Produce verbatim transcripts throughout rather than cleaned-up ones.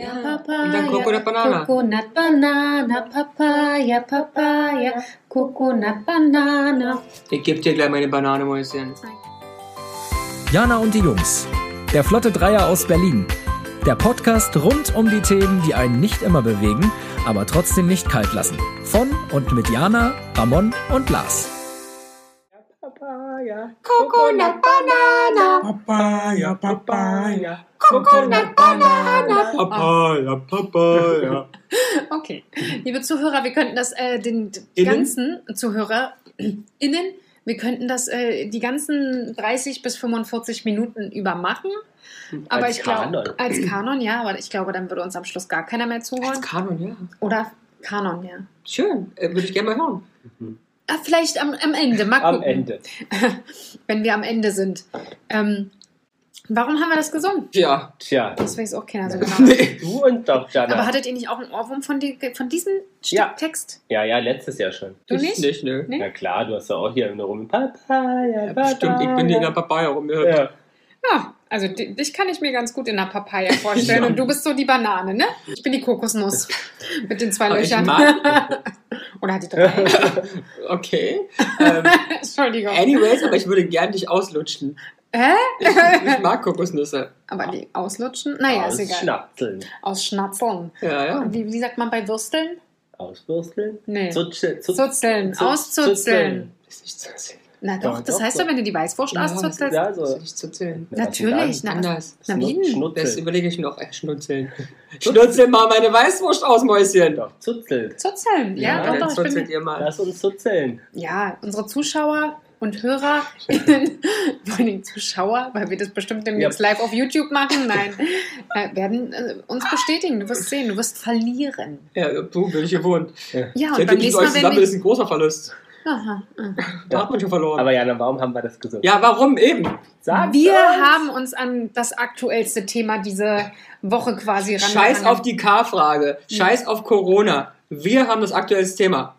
Papaya, Papaya. Und dann Coconut Banana. Coconut Banana, Papaya, Papaya, Coconut Banana. Ich geb dir gleich meine Banane, Mäuschen. Jana und die Jungs. Der Flotte Dreier aus Berlin. Der Podcast rund um die Themen, die einen nicht immer bewegen, aber trotzdem nicht kalt lassen. Von und mit Jana, Ramon und Lars. Papaya, Coconut Banana. Papaya, Papaya. Coconut Banana. Papaya, Papaya. Okay, liebe Zuhörer, wir könnten das äh, den innen? ganzen ZuhörerInnen, wir könnten das äh, die ganzen dreißig bis fünfundvierzig Minuten übermachen. Aber als ich glaube, als Kanon, ja, aber ich glaube, dann würde uns am Schluss gar keiner mehr zuhören. Als Kanon, ja. Oder Kanon, ja. Schön, äh, würde ich gerne mal hören. Mhm. Vielleicht am, am Ende, mal gucken. Am Ende. Wenn wir am Ende sind. Ähm, warum haben wir das gesungen? Ja, tja. Das weiß auch keiner so genau. Nee. Du und doch, Jana. Aber hattet ihr nicht auch einen Ohrwurm von, die, von diesem Stück ja. Text? Ja, ja, letztes Jahr schon. Du nicht? Nicht, ne. Nee? Na klar, du hast ja auch hier eine rum. Papaya, ja, bestimmt, ich bin hier in der Papaya rumgehört. Ja. Ja, also dich kann ich mir ganz gut in der Papaya vorstellen. Ja. Und du bist so die Banane, ne? Ich bin die Kokosnuss mit den zwei Löchern. Oder hat die drei? Okay. Ähm, Entschuldigung. Anyways, aber ich würde gern dich auslutschen. Hä? Ich, ich mag Kokosnüsse. Aber die auslutschen? Naja, ist egal. Ausschnatzeln. Ausschnatzeln. Ja, ja. Wie, wie sagt man bei Würsteln? Auswürsteln? Nee. Zutzeln. Zutzeln. Auszutzeln. Das ist nicht zutzeln. Na doch, ja, das doch heißt doch, wenn du die Weißwurst ja, auszutzelst. Ja, so. Zutzeln. Natürlich, na, anders. Na, wie? Das überlege ich noch. Schnutzeln. Schnutzel mal meine Weißwurst aus, Mäuschen. Doch, zutzeln. Zutzeln, ja, ja doch, doch. Zutzelt ihr mal. Lass uns zutzeln. Ja, unsere Zuschauer und Hörer, vor allem Zuschauer, weil wir das bestimmt demnächst ja. live auf YouTube machen, nein, äh, werden äh, uns bestätigen. Du wirst sehen, du wirst verlieren. Ja, du, bin ich gewohnt. Ja, ja und beim nächsten Mal zusammen, wir... ist ein großer Verlust. Aha, aha. Da hat man schon verloren. Aber Jana, warum haben wir das gesungen? Ja, warum eben? Sag wir uns. haben uns an das aktuellste Thema diese Woche quasi ran. Scheiß auf die K-Frage. Scheiß ja. auf Corona. Wir haben das aktuellste Thema.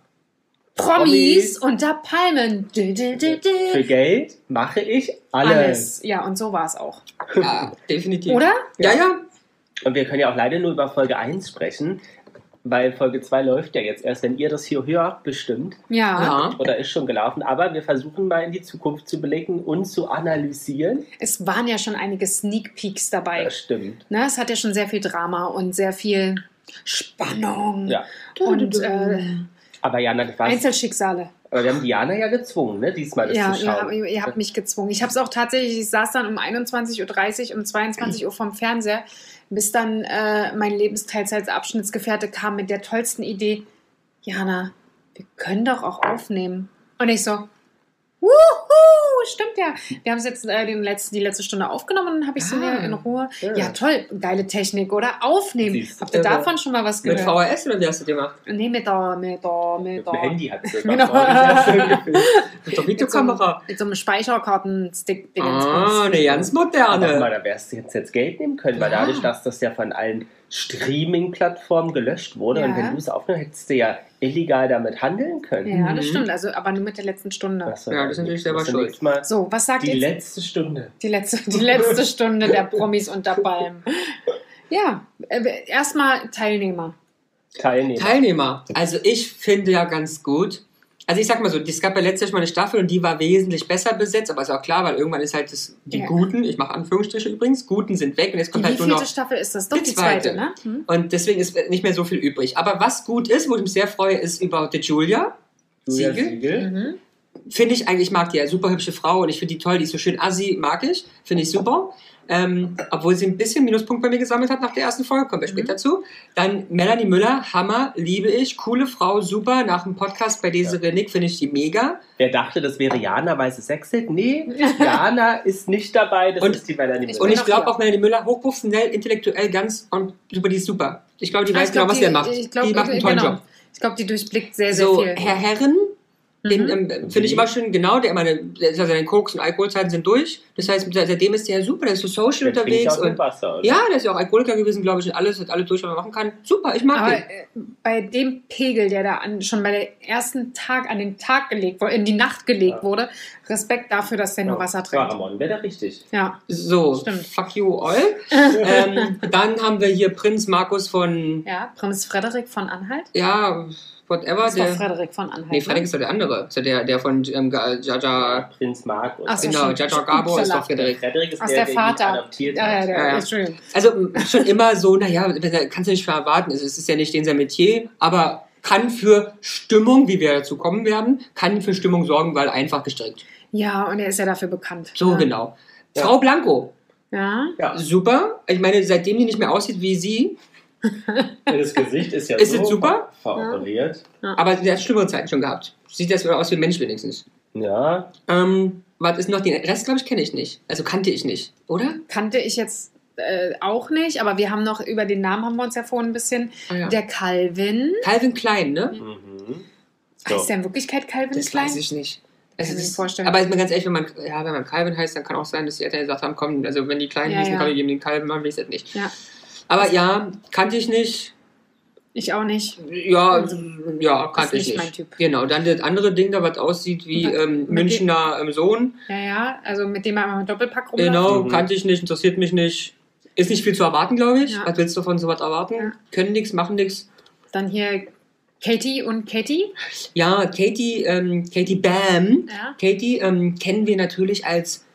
Promis, Promis unter Palmen. Du, du, du, du. Für Geld mache ich alles. alles. Ja, und so war es auch. Ja, definitiv. Oder? Ja. ja, ja. Und wir können ja auch leider nur über Folge eins sprechen. Weil Folge zwei läuft ja jetzt erst, wenn ihr das hier hört, bestimmt. Ja. ja. Oder ist schon gelaufen. Aber wir versuchen mal in die Zukunft zu blicken und zu analysieren. Es waren ja schon einige Sneak Peeks dabei. Das stimmt. Ne, es hat ja schon sehr viel Drama und sehr viel Spannung. Ja. Und äh, aber Jana, was? Einzelschicksale. Aber wir haben Diana ja gezwungen, ne, diesmal das ja, zu schauen. Ja, ihr, ihr habt mich gezwungen. Ich habe es auch tatsächlich, ich saß dann um einundzwanzig Uhr dreißig, um zweiundzwanzig Uhr vom Fernseher, bis dann äh, mein Lebensteilzeitsabschnittsgefährte kam mit der tollsten Idee, Jana, wir können doch auch aufnehmen. Und ich so, wuhu, stimmt ja. Wir haben es jetzt äh, den letzten, die letzte Stunde aufgenommen und dann habe ich ah, so in Ruhe. Ja. ja, toll, geile Technik, oder? Aufnehmen. Siehst, Habt ihr äh, davon schon mal was gehört? Mit V H S oder wie hast du die gemacht? Nee, mit da, mit da, mit da. Mit dem Handy hat sie gemacht. Mit der Videokamera. Mit so einem Speicherkartenstick. Ah, eine ganz moderne. Aber mal, da wärst du jetzt, jetzt Geld nehmen können, weil ja. dadurch, dass das ja von allen Streaming-Plattform gelöscht wurde. Ja. Und wenn du es aufnimmst, hättest du ja illegal damit handeln können. Ja, das stimmt. Also, aber nur mit der letzten Stunde. Das ja, das ist natürlich selber schuld. So, was sagt ihr? Die jetzt? letzte Stunde. Die letzte, die letzte Stunde der Promis unter Palmen. Ja, erstmal Teilnehmer. Teilnehmer. Teilnehmer. Also ich finde ja ganz gut. Also ich sag mal so, es gab ja letztes Mal eine Staffel und die war wesentlich besser besetzt, aber ist auch klar, weil irgendwann ist halt das, die ja. Guten, ich mache Anführungsstriche übrigens, Guten sind weg und jetzt kommt die, halt nur noch... Die vierte Staffel ist das, doch die zweite, zweite ne? Hm. Und deswegen ist nicht mehr so viel übrig. Aber was gut ist, wo ich mich sehr freue, ist über die Julia, Julia Siegel. Siegel. Mhm. Finde ich eigentlich, ich mag die ja, super hübsche Frau und ich finde die toll, die ist so schön assi, mag ich, finde ich super. Ähm, obwohl sie ein bisschen Minuspunkt bei mir gesammelt hat nach der ersten Folge, kommen wir mhm. später dazu. Dann Melanie Müller, Hammer, liebe ich, coole Frau, super, nach dem Podcast bei Desirée Nick finde ich die mega. Wer dachte, das wäre Jana, weil sie sexelt? Nee, Jana ist nicht dabei, das und, ist die Melanie Müller. Und ich glaube auch Melanie Müller, hochprofessionell, intellektuell, ganz und super, die ist super. Ich glaube, die weiß glaub, genau, was die, der macht. Ich glaub, die macht einen tollen genau. Job. Ich glaube, die durchblickt sehr, sehr so, viel. Herr Herren, Den ähm, finde ich immer schön, genau, der meine, also seine Koks- und Alkoholzeiten sind durch. Das heißt, seitdem ist der ja super, der ist so social der unterwegs. Und, Wasser, ja, der ist ja auch Alkoholiker gewesen, glaube ich, und alles, hat alle durch, was man machen kann. Super, ich mag aber den. Äh, bei dem Pegel, der da an, schon bei der ersten Tag an den Tag gelegt wurde, in die Nacht gelegt ja. wurde, Respekt dafür, dass der ja. nur Wasser trinkt. Faramon, wäre da richtig. Ja, so, stimmt. Fuck you all. ähm, dann haben wir hier Prinz Markus von... Ja, Prinz Frédéric von Anhalt. Ja, whatever. Das war der, Frédéric von Anhalt. Nee, Frédéric ist doch der andere. Ist ja der, der von ähm, Jaja... Prinz Markus. Ach, genau, Jaja Gabo ist doch Frédéric. Frédéric ist der, der, der Vater adoptiert ja, hat. Ja, ja, ja. Ist schön. Also schon immer so, naja, kannst du nicht erwarten. Es ist ja nicht unser Metier, aber kann für Stimmung, wie wir dazu kommen werden, kann für Stimmung sorgen, weil einfach gestrickt. Ja, und er ist ja dafür bekannt. So, ja. Genau. Ja. Frau Blanco. Ja. ja. Super. Ich meine, seitdem die nicht mehr aussieht wie sie... Das Gesicht ist ja ist so super? veroperiert. Ja. Aber sie hat schlimmere Zeiten schon gehabt. Sieht das wieder aus wie ein Mensch wenigstens. Ja. Ähm, was ist noch? Den Rest, glaube ich, kenne ich nicht. Also kannte ich nicht, oder? Kannte ich jetzt äh, auch nicht, aber wir haben noch, über den Namen haben wir uns ja vorhin ein bisschen. Ah, ja. Der Calvin. Calvin Klein, ne? Mhm. So. Heißt der in Wirklichkeit Calvin das Klein? Das weiß ich nicht. Das kann ich mir vorstellen. Aber ganz ehrlich, wenn man, ja, wenn man Calvin heißt, dann kann auch sein, dass die Eltern gesagt haben, komm, also wenn die Kleinen ja, hießen, ja. kann ich eben den Calvin machen, will ich das nicht. Ja. Aber ja, kannte ich nicht. Ich auch nicht. Ja, ja kannte ich nicht. Mein Typ. Genau, dann das andere Ding da, was aussieht wie ähm, Münchner ähm, Sohn. Ja, ja, also mit dem man immer einen Doppelpack rumläuft. Genau, kannte ich nicht, interessiert mich nicht. Ist nicht viel zu erwarten, glaube ich. Ja. Was willst du von sowas erwarten? Ja. Können nichts, machen nichts. Dann hier Katie und Katie. Ja, Katie, ähm, Katie Bähm. Ja. Katie ähm, kennen wir natürlich als,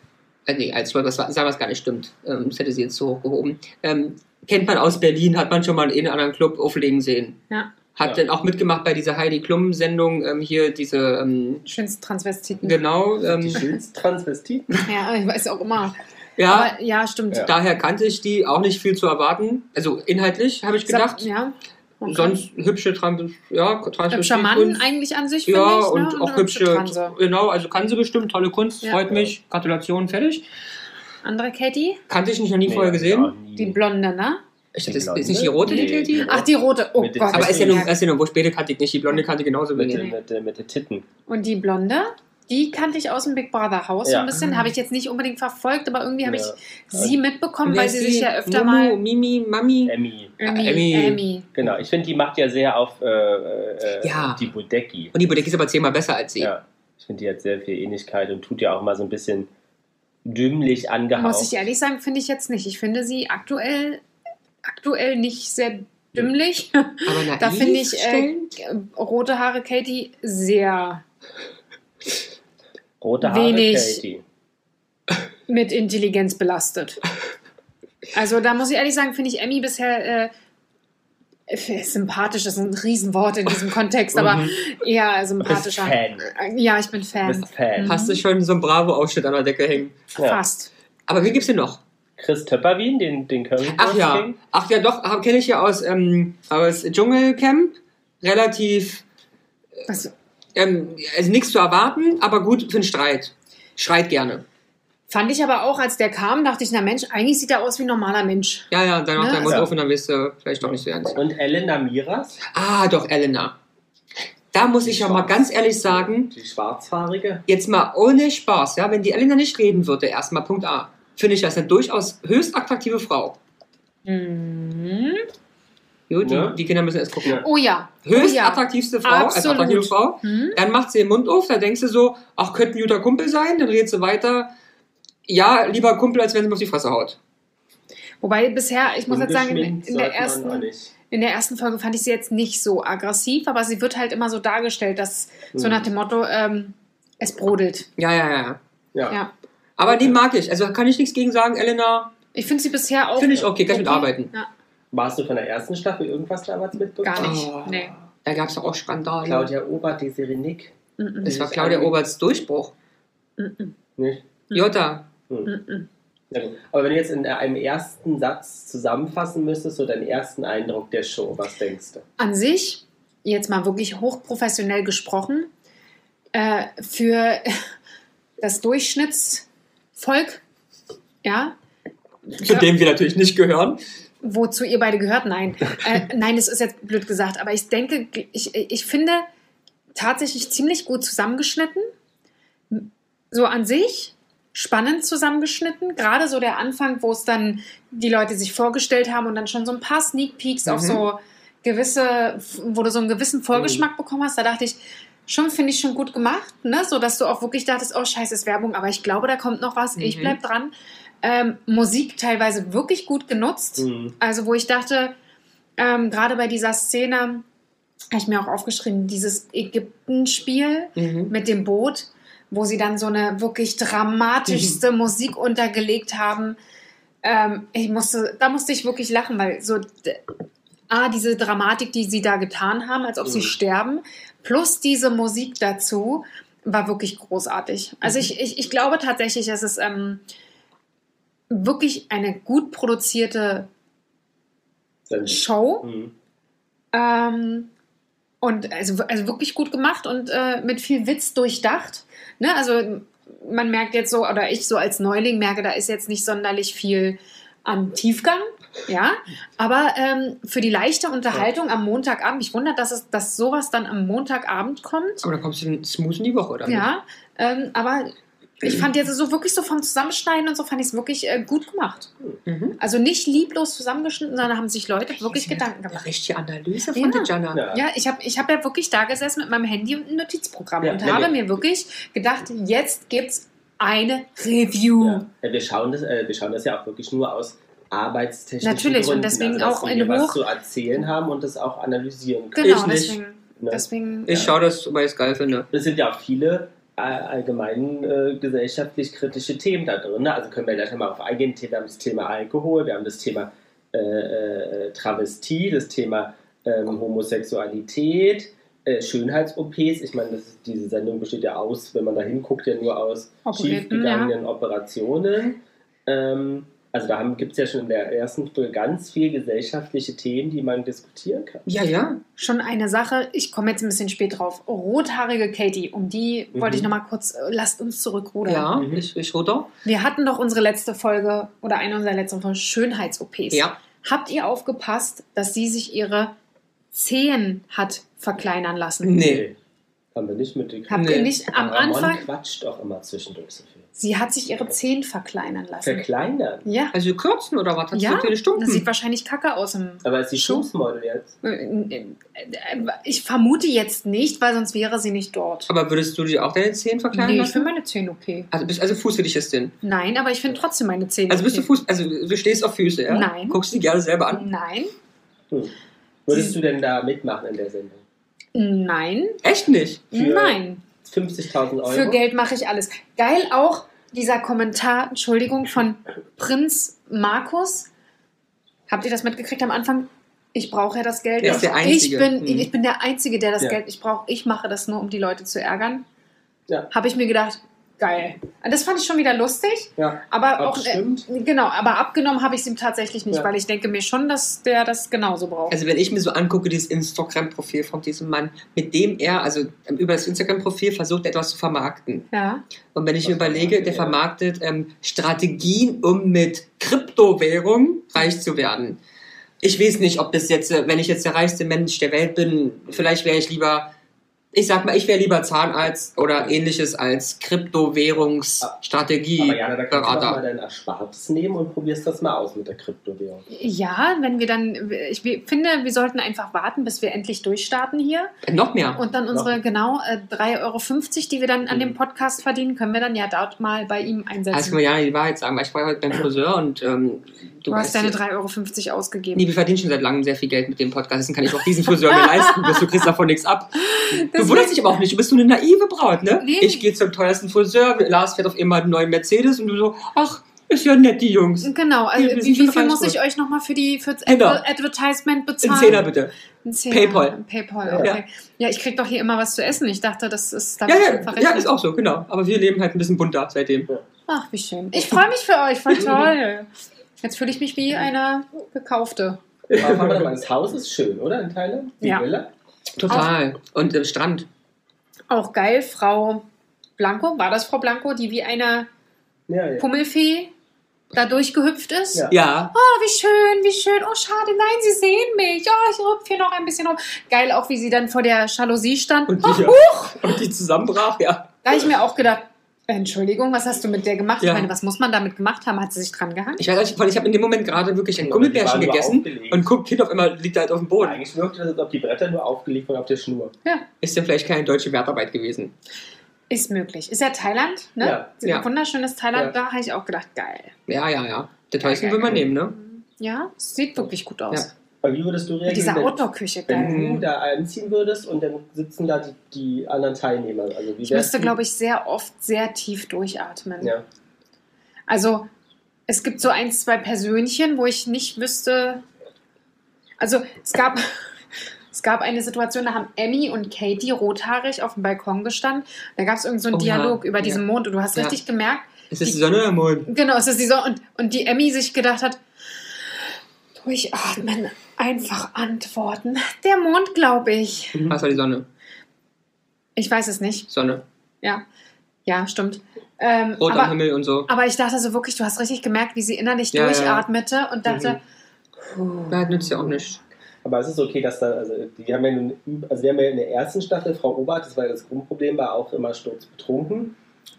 äh, nee, als, was sagen wir es gar nicht, stimmt. Ähm, das hätte sie jetzt so hochgehoben. Ähm, Kennt man aus Berlin, hat man schon mal in einem anderen Club auflegen sehen. Ja. Hat ja. dann auch mitgemacht bei dieser Heidi Klum-Sendung ähm, hier, diese... Ähm, schönsten Transvestiten. Genau. Ähm, die schönsten Transvestiten? Ja, ich weiß auch immer. Ja, aber, ja stimmt. Ja. Daher kannte ich die, auch nicht viel zu erwarten. Also inhaltlich, habe ich gedacht. So, ja. Okay. Sonst hübsche Trans... Ja, hübscher Mann eigentlich an sich, finde ja, ich. Ja, und, ne? und auch und hübsche... Transe. Genau, also kann sie bestimmt. Tolle Kunst, ja. freut ja. mich. Gratulation, fertig. Andere Katie? Kannte ich nicht, noch nie nee, vorher gesehen. Ja, nie. Die Blonde, ne? Ich dachte, das ist nicht die rote, nee, die Katie? Ach, die rote, oh Gott. Aber ist ja nur, ist ja nur wo später kannte ich nicht, die Blonde kannte genauso wenig. Mit, mit, mit, mit den Titten. Und die Blonde? Die kannte ich aus dem Big Brother Haus ja. so ein bisschen. Habe ich jetzt nicht unbedingt verfolgt, aber irgendwie habe ich ja. sie mitbekommen, weil sie sich ja öfter Mumu, mal... Mimi, Mami... Emmy. Emmy. Emmy. Genau, ich finde, die macht ja sehr auf äh, äh, ja. die Bodecki. Und die Bodecki ist aber zehnmal besser als sie. Ja, ich finde, die hat sehr viel Ähnlichkeit und tut ja auch mal so ein bisschen... dümmlich angehaucht. Muss ich ehrlich sagen, finde ich jetzt nicht. Ich finde sie aktuell, aktuell nicht sehr dümmlich. Aber naiv da finde ich äh, rote Haare Katie sehr rote Haare wenig Katie. Mit Intelligenz belastet. Also da muss ich ehrlich sagen, finde ich Emmy bisher... Äh, sympathisch, das ist ein Riesenwort in diesem Kontext, aber mhm. eher sympathischer. Fan. Ja, ich bin Fan. Bist Fan. Mhm. Hast du schon so einen Bravo-Aufschnitt an der Decke hängen? Ja. Fast. Aber wen gibt's denn noch? Chris Töpperwien, den, den Curry. Ach ja. King. Ach ja, doch, kenne ich ja aus, ähm, aus Dschungelcamp. Relativ. Was? Ähm, also nichts zu erwarten, aber gut für einen Streit. Schreit gerne. Fand ich aber auch, als der kam, dachte ich, na Mensch, eigentlich sieht er aus wie ein normaler Mensch. Ja, ja, dann macht er den Mund auf und dann wirst du vielleicht doch nicht so ernst. Und Elena Miras? Ah, doch, Elena. Da muss die ich ja mal ganz ehrlich sagen. Die Schwarzhaarige? Jetzt mal ohne Spaß, ja, wenn die Elena nicht reden würde, erstmal Punkt A, finde ich das eine durchaus höchst attraktive Frau. Mhm. Gut, ja. die, die Kinder müssen erst gucken. Ja. Oh ja. Höchst oh ja. attraktivste Frau, Absolut. als attraktive Frau. Hm? Dann macht sie den Mund auf, dann denkst du so, ach, könnte ein guter Kumpel sein, dann redet sie weiter. Ja, lieber Kumpel, als wenn sie mir auf die Fresse haut. Wobei bisher, ich muss jetzt sagen, in, in, der ersten, in der ersten Folge fand ich sie jetzt nicht so aggressiv, aber sie wird halt immer so dargestellt, dass hm. so nach dem Motto, ähm, es brodelt. Ja, ja, ja. ja. ja. Aber okay. die mag ich. Also kann ich nichts gegen sagen, Elena. Ich finde sie bisher auch... Finde ich okay, kann okay. ich mitarbeiten. Ja. Warst du von der ersten Staffel irgendwas damals mitbekommen? Gar nicht, oh. nee. Da gab es doch auch Skandale. Claudia Obert, Desirée Nick. Mm-mm. Das war Claudia Oberts Durchbruch. Mm-mm. Nicht? Jota. Hm. Ja, aber wenn du jetzt in einem ersten Satz zusammenfassen müsstest, so deinen ersten Eindruck der Show, was denkst du? An sich, jetzt mal wirklich hochprofessionell gesprochen, äh, für das Durchschnittsvolk, ja. Zu dem wir natürlich nicht gehören. Wozu ihr beide gehört? Nein. äh, nein, das ist jetzt blöd gesagt, aber ich denke, ich, ich finde... tatsächlich ziemlich gut zusammengeschnitten. So an sich spannend zusammengeschnitten. Gerade so der Anfang, wo es dann die Leute sich vorgestellt haben und dann schon so ein paar Sneak Peeks mhm. auf so gewisse, wo du so einen gewissen Vorgeschmack mhm. bekommen hast. Da dachte ich, schon finde ich schon gut gemacht, ne? So dass du auch wirklich dachtest, oh scheiße, ist Werbung, aber ich glaube, da kommt noch was, mhm. ich bleib dran. Ähm, Musik teilweise wirklich gut genutzt. Mhm. Also wo ich dachte, ähm, gerade bei dieser Szene, habe ich mir auch aufgeschrieben, dieses Ägyptenspiel mhm. mit dem Boot, wo sie dann so eine wirklich dramatischste mhm. Musik untergelegt haben. Ähm, ich musste, da musste ich wirklich lachen, weil so ah, diese Dramatik, die sie da getan haben, als ob mhm. sie sterben, plus diese Musik dazu, war wirklich großartig. Also mhm. ich, ich, ich glaube tatsächlich, es ist ähm, wirklich eine gut produzierte Show. Mhm. Ähm, und also, also wirklich gut gemacht und äh, mit viel Witz durchdacht. Ne? Also man merkt jetzt so, oder ich so als Neuling merke, da ist jetzt nicht sonderlich viel an Tiefgang. Ja, aber ähm, für die leichte Unterhaltung ja. am Montagabend, ich wundere, dass es, dass sowas dann am Montagabend kommt. Aber da kommst du dann smooth in die Woche, oder? Ja, ähm, aber ich fand jetzt so wirklich so vom Zusammenschneiden und so, fand ich es wirklich äh, gut gemacht. Mhm. Also nicht lieblos zusammengeschnitten, sondern haben sich Leute ich wirklich Gedanken gemacht. Eine richtige Analyse von ja. der Jana. Ja, ja ich habe ich hab ja wirklich da gesessen mit meinem Handy und einem Notizprogramm ja. und ja, habe ja. mir wirklich gedacht, jetzt gibt's eine Review. Ja. Ja, wir, schauen das, äh, wir schauen das ja auch wirklich nur aus arbeitstechnischen natürlich, Gründen, und deswegen also, dass auch wir in was Hoch zu erzählen haben und das auch analysieren können. Genau, ich deswegen, ne? deswegen... Ich ja. schaue das, weil ich es geil finde. Es sind ja auch viele allgemein äh, gesellschaftlich kritische Themen da drin. Ne? Also können wir gleich nochmal auf eingehen. Wir haben das Thema Alkohol, wir haben das Thema äh, äh, Travestie, das Thema äh, Homosexualität, äh, Schönheits-O Ps. Ich meine, das, diese Sendung besteht ja aus, wenn man da hinguckt, ja nur aus schiefgegangenen ja. Operationen. Ähm, Also da gibt es ja schon in der ersten Folge ganz viele gesellschaftliche Themen, die man diskutieren kann. Ja, ja. Schon eine Sache, ich komme jetzt ein bisschen spät drauf, rothaarige Katie, um die mhm. wollte ich nochmal kurz, lasst uns zurückrudern. Ja, mhm. ich, ich ruder. Wir hatten doch unsere letzte Folge, oder eine unserer letzten Folgen, Schönheits-O Ps. Ja. Habt ihr aufgepasst, dass sie sich ihre Zehen hat verkleinern lassen? Nee. Haben wir nicht mitgekriegt. Habt ihr nicht am Anfang... quatscht auch immer zwischendurch so viel. Sie hat sich ihre Zehen verkleinern lassen. Verkleinern? Ja. Also kürzen oder was? Hat ja, das sieht wahrscheinlich kacke aus. Im Aber ist sie Schuhmodel jetzt? Ich vermute jetzt nicht, weil sonst wäre sie nicht dort. Aber würdest du dir auch deine Zehen verkleinern nee, lassen? Ich finde meine Zehen okay. Also, bist, also Fuß für dich ist denn? Nein, aber ich finde trotzdem meine Zehen also bist okay. Du Fuß, also du stehst auf Füße, ja? Nein. Guckst du die gerne selber an? Nein. Hm. Würdest sie, du denn da mitmachen in der Sendung? Nein. Echt nicht? Für nein. fünfzigtausend Euro? Für Geld mache ich alles. Geil auch dieser Kommentar, Entschuldigung, von Prinz Markus. Habt ihr das mitgekriegt am Anfang? Ich brauche ja das Geld. Der ist der Einzige. Ich bin, mhm. ich bin der Einzige, der das ja. Geld ich brauche. Ich mache das nur, um die Leute zu ärgern. Ja. Habe ich mir gedacht, geil. Das fand ich schon wieder lustig. Ja. Aber auch, äh, genau, aber abgenommen habe ich es ihm tatsächlich nicht, ja. weil ich denke mir schon, dass der das genauso braucht. Also wenn ich mir so angucke, dieses Instagram-Profil von diesem Mann, mit dem er, also über das Instagram-Profil versucht, etwas zu vermarkten. Ja. Und wenn ich das mir überlege, der ja. vermarktet ähm, Strategien, um mit Kryptowährung reich zu werden. Ich weiß nicht, ob das jetzt, wenn ich jetzt der reichste Mensch der Welt bin, vielleicht wäre ich lieber... Ich sag mal, ich wäre lieber Zahnarzt oder ähnliches als Kryptowährungsstrategie. Aber Jana, da kannst du mal dein Erspartes nehmen und probierst das mal aus mit der Kryptowährung. Ja, wenn wir dann, ich finde, wir sollten einfach warten, bis wir endlich durchstarten hier. Noch mehr. Und dann unsere, noch. genau, drei Euro fünfzig, die wir dann an mhm. dem Podcast verdienen, können wir dann ja dort mal bei ihm einsetzen. Also ich will Jana die Wahrheit sagen, weil ich war heute beim Friseur und ähm, du, du hast deine drei Euro fünfzig ausgegeben. Nee, wir verdienen schon seit langem sehr viel Geld mit dem Podcast, deswegen kann ich auch diesen Friseur mir leisten, du kriegst davon nichts ab. Das du wunderst dich aber auch nicht, du bist so eine naive Braut, ne? Nee. Ich gehe zum teuersten Friseur, Lars fährt auf immer einen neuen Mercedes und du so, ach, ist ja nett, die Jungs. Genau, also wie, wie viel muss ich euch nochmal für die fürs genau. Advertisement bezahlen? Ein Zehner bitte. Ein Zehner. Paypal. Paypal, okay. Ja. ja, ich krieg doch hier immer was zu essen, ich dachte, das ist... Da ja, ja, verrechnet. Ja, ist auch so, genau. Aber wir leben halt ein bisschen bunter seitdem. Ach, wie schön. Ich freue mich für euch, voll toll. Jetzt fühle ich mich wie eine Gekaufte. Aber das Haus ist schön, oder, in Thailand? Die ja. Villa? Total. Auch, und im Strand. Auch geil, Frau Blanco. War das Frau Blanco, die wie eine ja, ja. Pummelfee da durchgehüpft ist. Ja. ja. Oh, wie schön, wie schön. Oh, schade, nein, sie sehen mich. Oh, ich rüpfe hier noch ein bisschen rum. Geil auch, wie sie dann vor der Jalousie stand. Und die, oh, ja. huch. Und die zusammenbrach, ja. Da habe ich mir auch gedacht, Entschuldigung, was hast du mit der gemacht? Ja. Ich meine, was muss man damit gemacht haben? Hat sie sich dran gehangen? Ich weiß nicht, weil ich habe in dem Moment gerade wirklich ein Gummibärchen gegessen und guckt hin, auf einmal liegt er halt auf dem Boden. Eigentlich wirkt es, als ob die Bretter nur aufgelegt waren auf der Schnur. Ja. Ist ja vielleicht keine deutsche Wertarbeit gewesen. Ist möglich. Ist ja Thailand, ne? Ja. Ist ja. Ein wunderschönes Thailand, ja. Da habe ich auch gedacht, geil. Ja, ja, ja. Details will man nehmen, ne? Ja, es sieht wirklich gut aus. Ja. Aber wie würdest du reagieren, dieser Outdoor-Küche, wenn geil. du da einziehen würdest und dann sitzen da die, die anderen Teilnehmer? Also wie ich müsste, glaube ich, sehr oft sehr tief durchatmen. Ja. Also es gibt so ein, zwei Persönchen, wo ich nicht wüsste... Also es gab, es gab eine Situation, da haben Emmy und Katie rothaarig auf dem Balkon gestanden. Da gab es irgend so einen Oha. Dialog über diesen ja. Mond und du hast ja. richtig gemerkt... Es ist die, die Sonne oder Mond? Genau, es ist die Sonne. Und, und die Emmy sich gedacht hat, durchatmen, einfach antworten. Der Mond, glaube ich. Mhm. Was war die Sonne? Ich weiß es nicht. Sonne. Ja, ja, stimmt. Ähm, Rot aber, am Himmel und so. Aber ich dachte so wirklich, du hast richtig gemerkt, wie sie innerlich ja, durchatmete ja. und dachte, mhm. das nützt ja auch nicht. Aber es ist okay, dass da, also, die haben ja, also wir haben ja in der ersten Staffel, Frau Obert, das war ja das Grundproblem, war auch immer sturzbetrunken.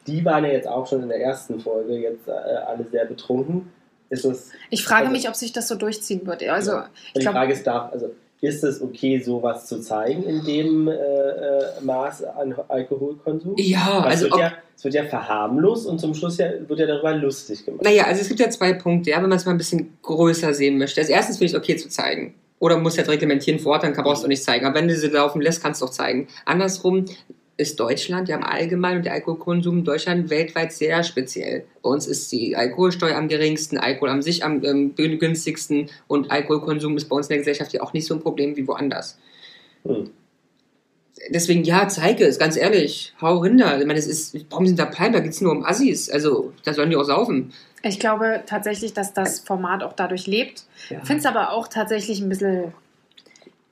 Die waren ja jetzt auch schon in der ersten Folge jetzt äh, alle sehr betrunken. Ist das, ich frage also, mich, ob sich das so durchziehen wird. Also, ja. ich die glaub, Frage ist, darf, also, ist es okay, sowas zu zeigen in dem äh, äh, Maß an Alkoholkonsum? Ja, also es wird, ja, es wird ja verharmlost und zum Schluss ja, wird ja darüber lustig gemacht. Naja, also es gibt ja zwei Punkte, ja, wenn man es mal ein bisschen größer sehen möchte. Als erstens finde ich es okay zu zeigen. Oder man muss ja reglementieren vor Ort, dann brauchst du nicht zeigen. Aber wenn du sie laufen lässt, kannst du auch zeigen. Andersrum ist Deutschland ja im Allgemeinen und der Alkoholkonsum in Deutschland weltweit sehr speziell. Bei uns ist die Alkoholsteuer am geringsten, Alkohol an sich am ähm, günstigsten und Alkoholkonsum ist bei uns in der Gesellschaft ja auch nicht so ein Problem wie woanders. Hm. Deswegen, ja, zeige es, ganz ehrlich. Hau Rinder. Ich meine, es ist, warum sind da Palmen? Da geht es nur um Assis. Also, da sollen die auch saufen. Ich glaube tatsächlich, dass das Format auch dadurch lebt. Ja. Ich finde es aber auch tatsächlich ein bisschen...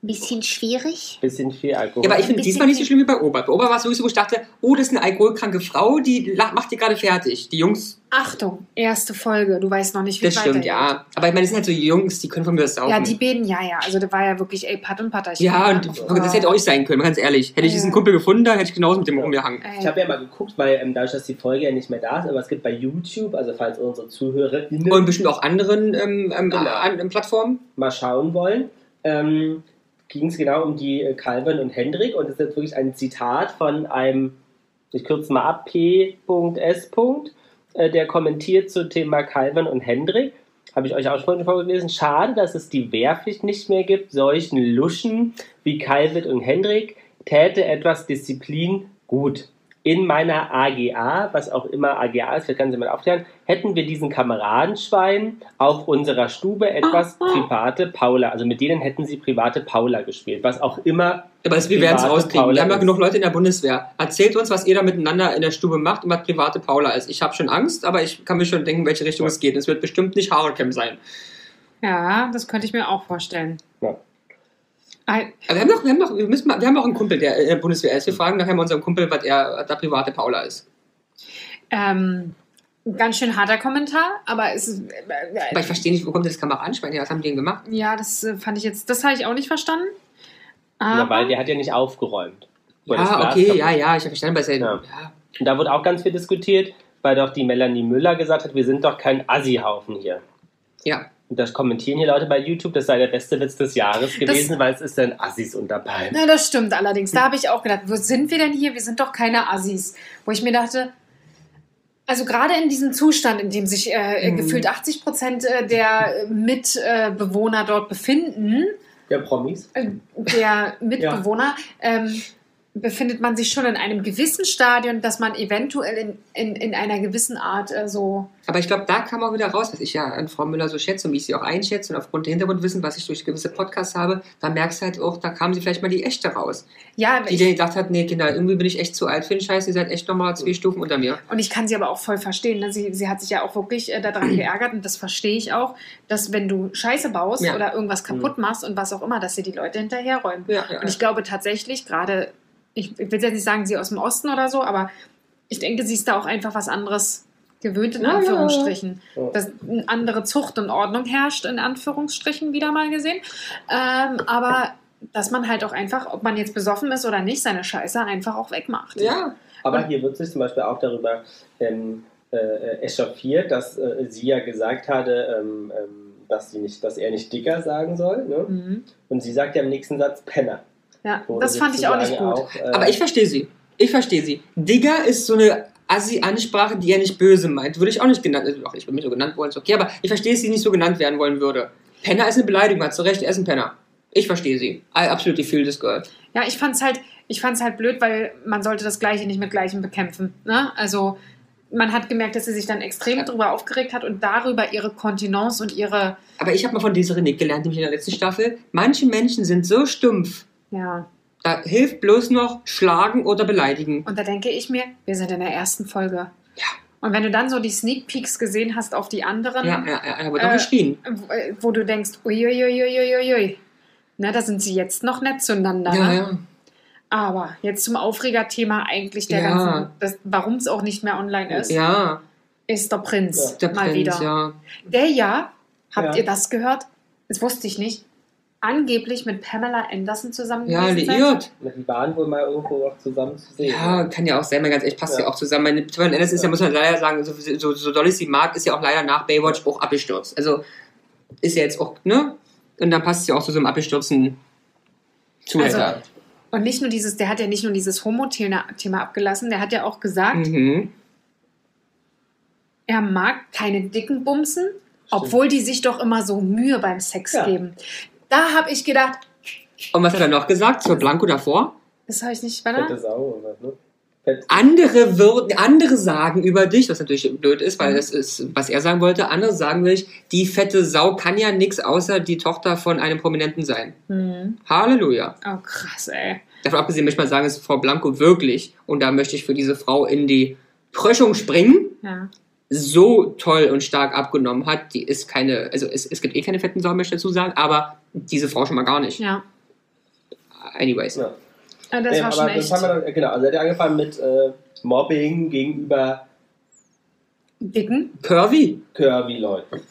bisschen schwierig. Bisschen viel Alkohol. Ja, aber ich finde diesmal nicht so schlimm wie bei Ober. Bei Ober war es sowieso, wo ich dachte, oh, das ist eine alkoholkranke Frau, die macht die gerade fertig. Die Jungs. Achtung, erste Folge. Du weißt noch nicht, wie das weitergeht. Das stimmt, ja. Aber ich meine, das sind halt so Jungs, die können von mir das saufen. Ja, die beten, ja, ja. Also da war ja wirklich, ey, Pat und Patterchen. Ja, und oh. das hätte auch nicht sein können, ganz ehrlich. Hätte ich diesen Kumpel gefunden, dann hätte ich genauso mit dem rumgehangen. Ich habe ja mal geguckt, weil ähm, dadurch, dass die Folge ja nicht mehr da ist, aber es gibt bei YouTube, also falls unsere ZuhörerInnen... Und bestimmt auch anderen ähm, ähm, genau. an, ähm, Plattformen mal schauen wollen, ähm, ging es genau um die Calvin und Hendrik und das ist jetzt wirklich ein Zitat von einem, ich kürze mal ab, P S äh, der kommentiert zum Thema Calvin und Hendrik, habe ich euch auch schon vorgelesen, schade, dass es die Wehrpflicht nicht mehr gibt, solchen Luschen wie Calvin und Hendrik täte etwas Disziplin gut. In meiner A G A, was auch immer A G A ist, vielleicht kann sie mal aufklären, hätten wir diesen Kameradenschwein auf unserer Stube etwas private Paula, also mit denen hätten sie private Paula gespielt, was auch immer. Aber das, wir werden es rauskriegen. Wir haben ja genug Leute in der Bundeswehr. Erzählt uns, was ihr da miteinander in der Stube macht und was private Paula ist. Ich habe schon Angst, aber ich kann mir schon denken, in welche Richtung ja. es geht. Es wird bestimmt nicht Haarcam sein. Ja, das könnte ich mir auch vorstellen. Ja. Aber wir haben doch, wir haben doch, wir müssen mal, wir haben auch einen Kumpel, der in der Bundeswehr ist. Wir fragen nachher mal unseren Kumpel, was er da private Paula ist. Ähm, ganz schön harter Kommentar, aber es ist, äh, aber ich verstehe nicht, wo kommt das Kameradenschwein her? Was haben die denn gemacht? Ja, das fand ich jetzt, das habe ich auch nicht verstanden. Aber ja, weil der hat ja nicht aufgeräumt. Ah, okay, ja, ja, ich habe verstanden, bei ja. ja. Und da wurde auch ganz viel diskutiert, weil doch die Melanie Müller gesagt hat, wir sind doch kein Assi-Haufen hier. Ja. Und das kommentieren hier Leute bei YouTube, das sei der beste Witz des Jahres gewesen, das, weil es ist dann Assis unter Palmen. Na, das stimmt allerdings. Da habe ich auch gedacht, wo sind wir denn hier? Wir sind doch keine Assis. Wo ich mir dachte, also gerade in diesem Zustand, in dem sich äh, mhm. gefühlt achtzig Prozent der Mitbewohner dort befinden. Der Promis. Der Mitbewohner. Ja. Ähm, befindet man sich schon in einem gewissen Stadium, dass man eventuell in, in, in einer gewissen Art äh, so... Aber ich glaube, da kam auch wieder raus, was ich ja an Frau Müller so schätze und wie ich sie auch einschätze und aufgrund der Hintergrundwissen, was ich durch gewisse Podcasts habe, da merkst du halt auch, da kam sie vielleicht mal die echte raus. Ja, die dann gedacht hat, nee, Kinder, irgendwie bin ich echt zu alt für den Scheiß, ihr seid echt nochmal zwei Stufen unter mir. Und ich kann sie aber auch voll verstehen. Ne? Sie, sie hat sich ja auch wirklich äh, daran geärgert und das verstehe ich auch, dass wenn du Scheiße baust ja. oder irgendwas kaputt machst und was auch immer, dass dir die Leute hinterherräumen. Ja, ja, und ich glaube tatsächlich, gerade... Ich will jetzt nicht sagen, sie aus dem Osten oder so, aber ich denke, sie ist da auch einfach was anderes gewöhnt, in Anführungsstrichen. Ja, ja. Dass eine andere Zucht und Ordnung herrscht, in Anführungsstrichen, wieder mal gesehen. Ähm, aber dass man halt auch einfach, ob man jetzt besoffen ist oder nicht, seine Scheiße einfach auch wegmacht. Ja, aber und hier wird sich zum Beispiel auch darüber ähm, äh, echauffiert, dass äh, sie ja gesagt hatte, ähm, ähm, dass, sie nicht, dass er nicht dicker sagen soll. Ne? Mhm. Und sie sagt ja im nächsten Satz Penner. Ja, Oder das fand ich auch nicht gut. Auch, äh Aber ich verstehe sie. Ich verstehe sie. Digger ist so eine Assi-Ansprache, die er nicht böse meint. Würde ich auch nicht genannt werden. Ich bin nicht so genannt worden, ist okay. Aber ich verstehe, dass sie nicht so genannt werden wollen würde. Penner ist eine Beleidigung, hat zu Recht, er ist ein Penner. Ich verstehe sie. I absolutely feel this girl. Ja, ich fand's halt, ich fand's halt blöd, weil man sollte das Gleiche nicht mit Gleichem bekämpfen. Ne? Also man hat gemerkt, dass sie sich dann extrem ja. darüber aufgeregt hat und darüber ihre Kontenance und ihre... Aber ich habe mal von Desirée Nick gelernt, nämlich in der letzten Staffel. Manche Menschen sind so stumpf, ja. Da hilft bloß noch schlagen oder beleidigen. Und da denke ich mir, wir sind in der ersten Folge. Ja. Und wenn du dann so die Sneak Peeks gesehen hast auf die anderen... Ja, ja, ja, er wurde äh, auch geschrien. Wo, wo du denkst, uiuiuiuiuiui. Na, da sind sie jetzt noch nett zueinander. Ja, ne? ja. Aber jetzt zum Aufregerthema eigentlich der ja. ganzen... Das, warum es auch nicht mehr online ist, ja. ist der Prinz. Ja. Der mal Prinz, wieder. Ja. Der ja, habt ja. ihr das gehört? Das wusste ich nicht. Angeblich mit Pamela Anderson zusammen. Ja, liiert. Die waren wohl mal irgendwo auch zusammen zu sehen. Ja, kann ja auch sein, mal ganz ehrlich, passt ja, ja auch zusammen. Meine Pamela Anderson ist ja, muss man leider sagen, so, so, so doll ich sie mag, ist ja auch leider nach Baywatch auch abgestürzt. Also ist ja jetzt auch, ne? Und dann passt sie auch zu so einem abgestürzten Zuhälter. Also, und nicht nur dieses, der hat ja nicht nur dieses Homo-Thema abgelassen, der hat ja auch gesagt, mhm. er mag keine dicken Bumsen, stimmt. obwohl die sich doch immer so Mühe beim Sex ja. geben. Da habe ich gedacht... Und was hat er noch gesagt? Zur Blanco davor? Das habe ich nicht... Fette Sau oder ne? Fett. Andere, würden, andere sagen über dich, was natürlich blöd ist, weil mhm. das ist, was er sagen wollte. Andere sagen über dich, die fette Sau kann ja nichts außer die Tochter von einem Prominenten sein. Mhm. Halleluja. Oh, krass, ey. Davon abgesehen möchte ich mal sagen, ist Frau Blanco wirklich, und da möchte ich für diese Frau in die Pröschung springen, ja. so toll und stark abgenommen hat. Die ist keine... Also es, es gibt eh keine fetten Sau, möchte ich dazu sagen, aber... Diese Frau schon mal gar nicht. Ja. Anyways. Ja. Ja, das nee, war schon echt. Dann, genau, also er hat angefangen mit äh, Mobbing gegenüber dicken? Curvy. Curvy-Leuten.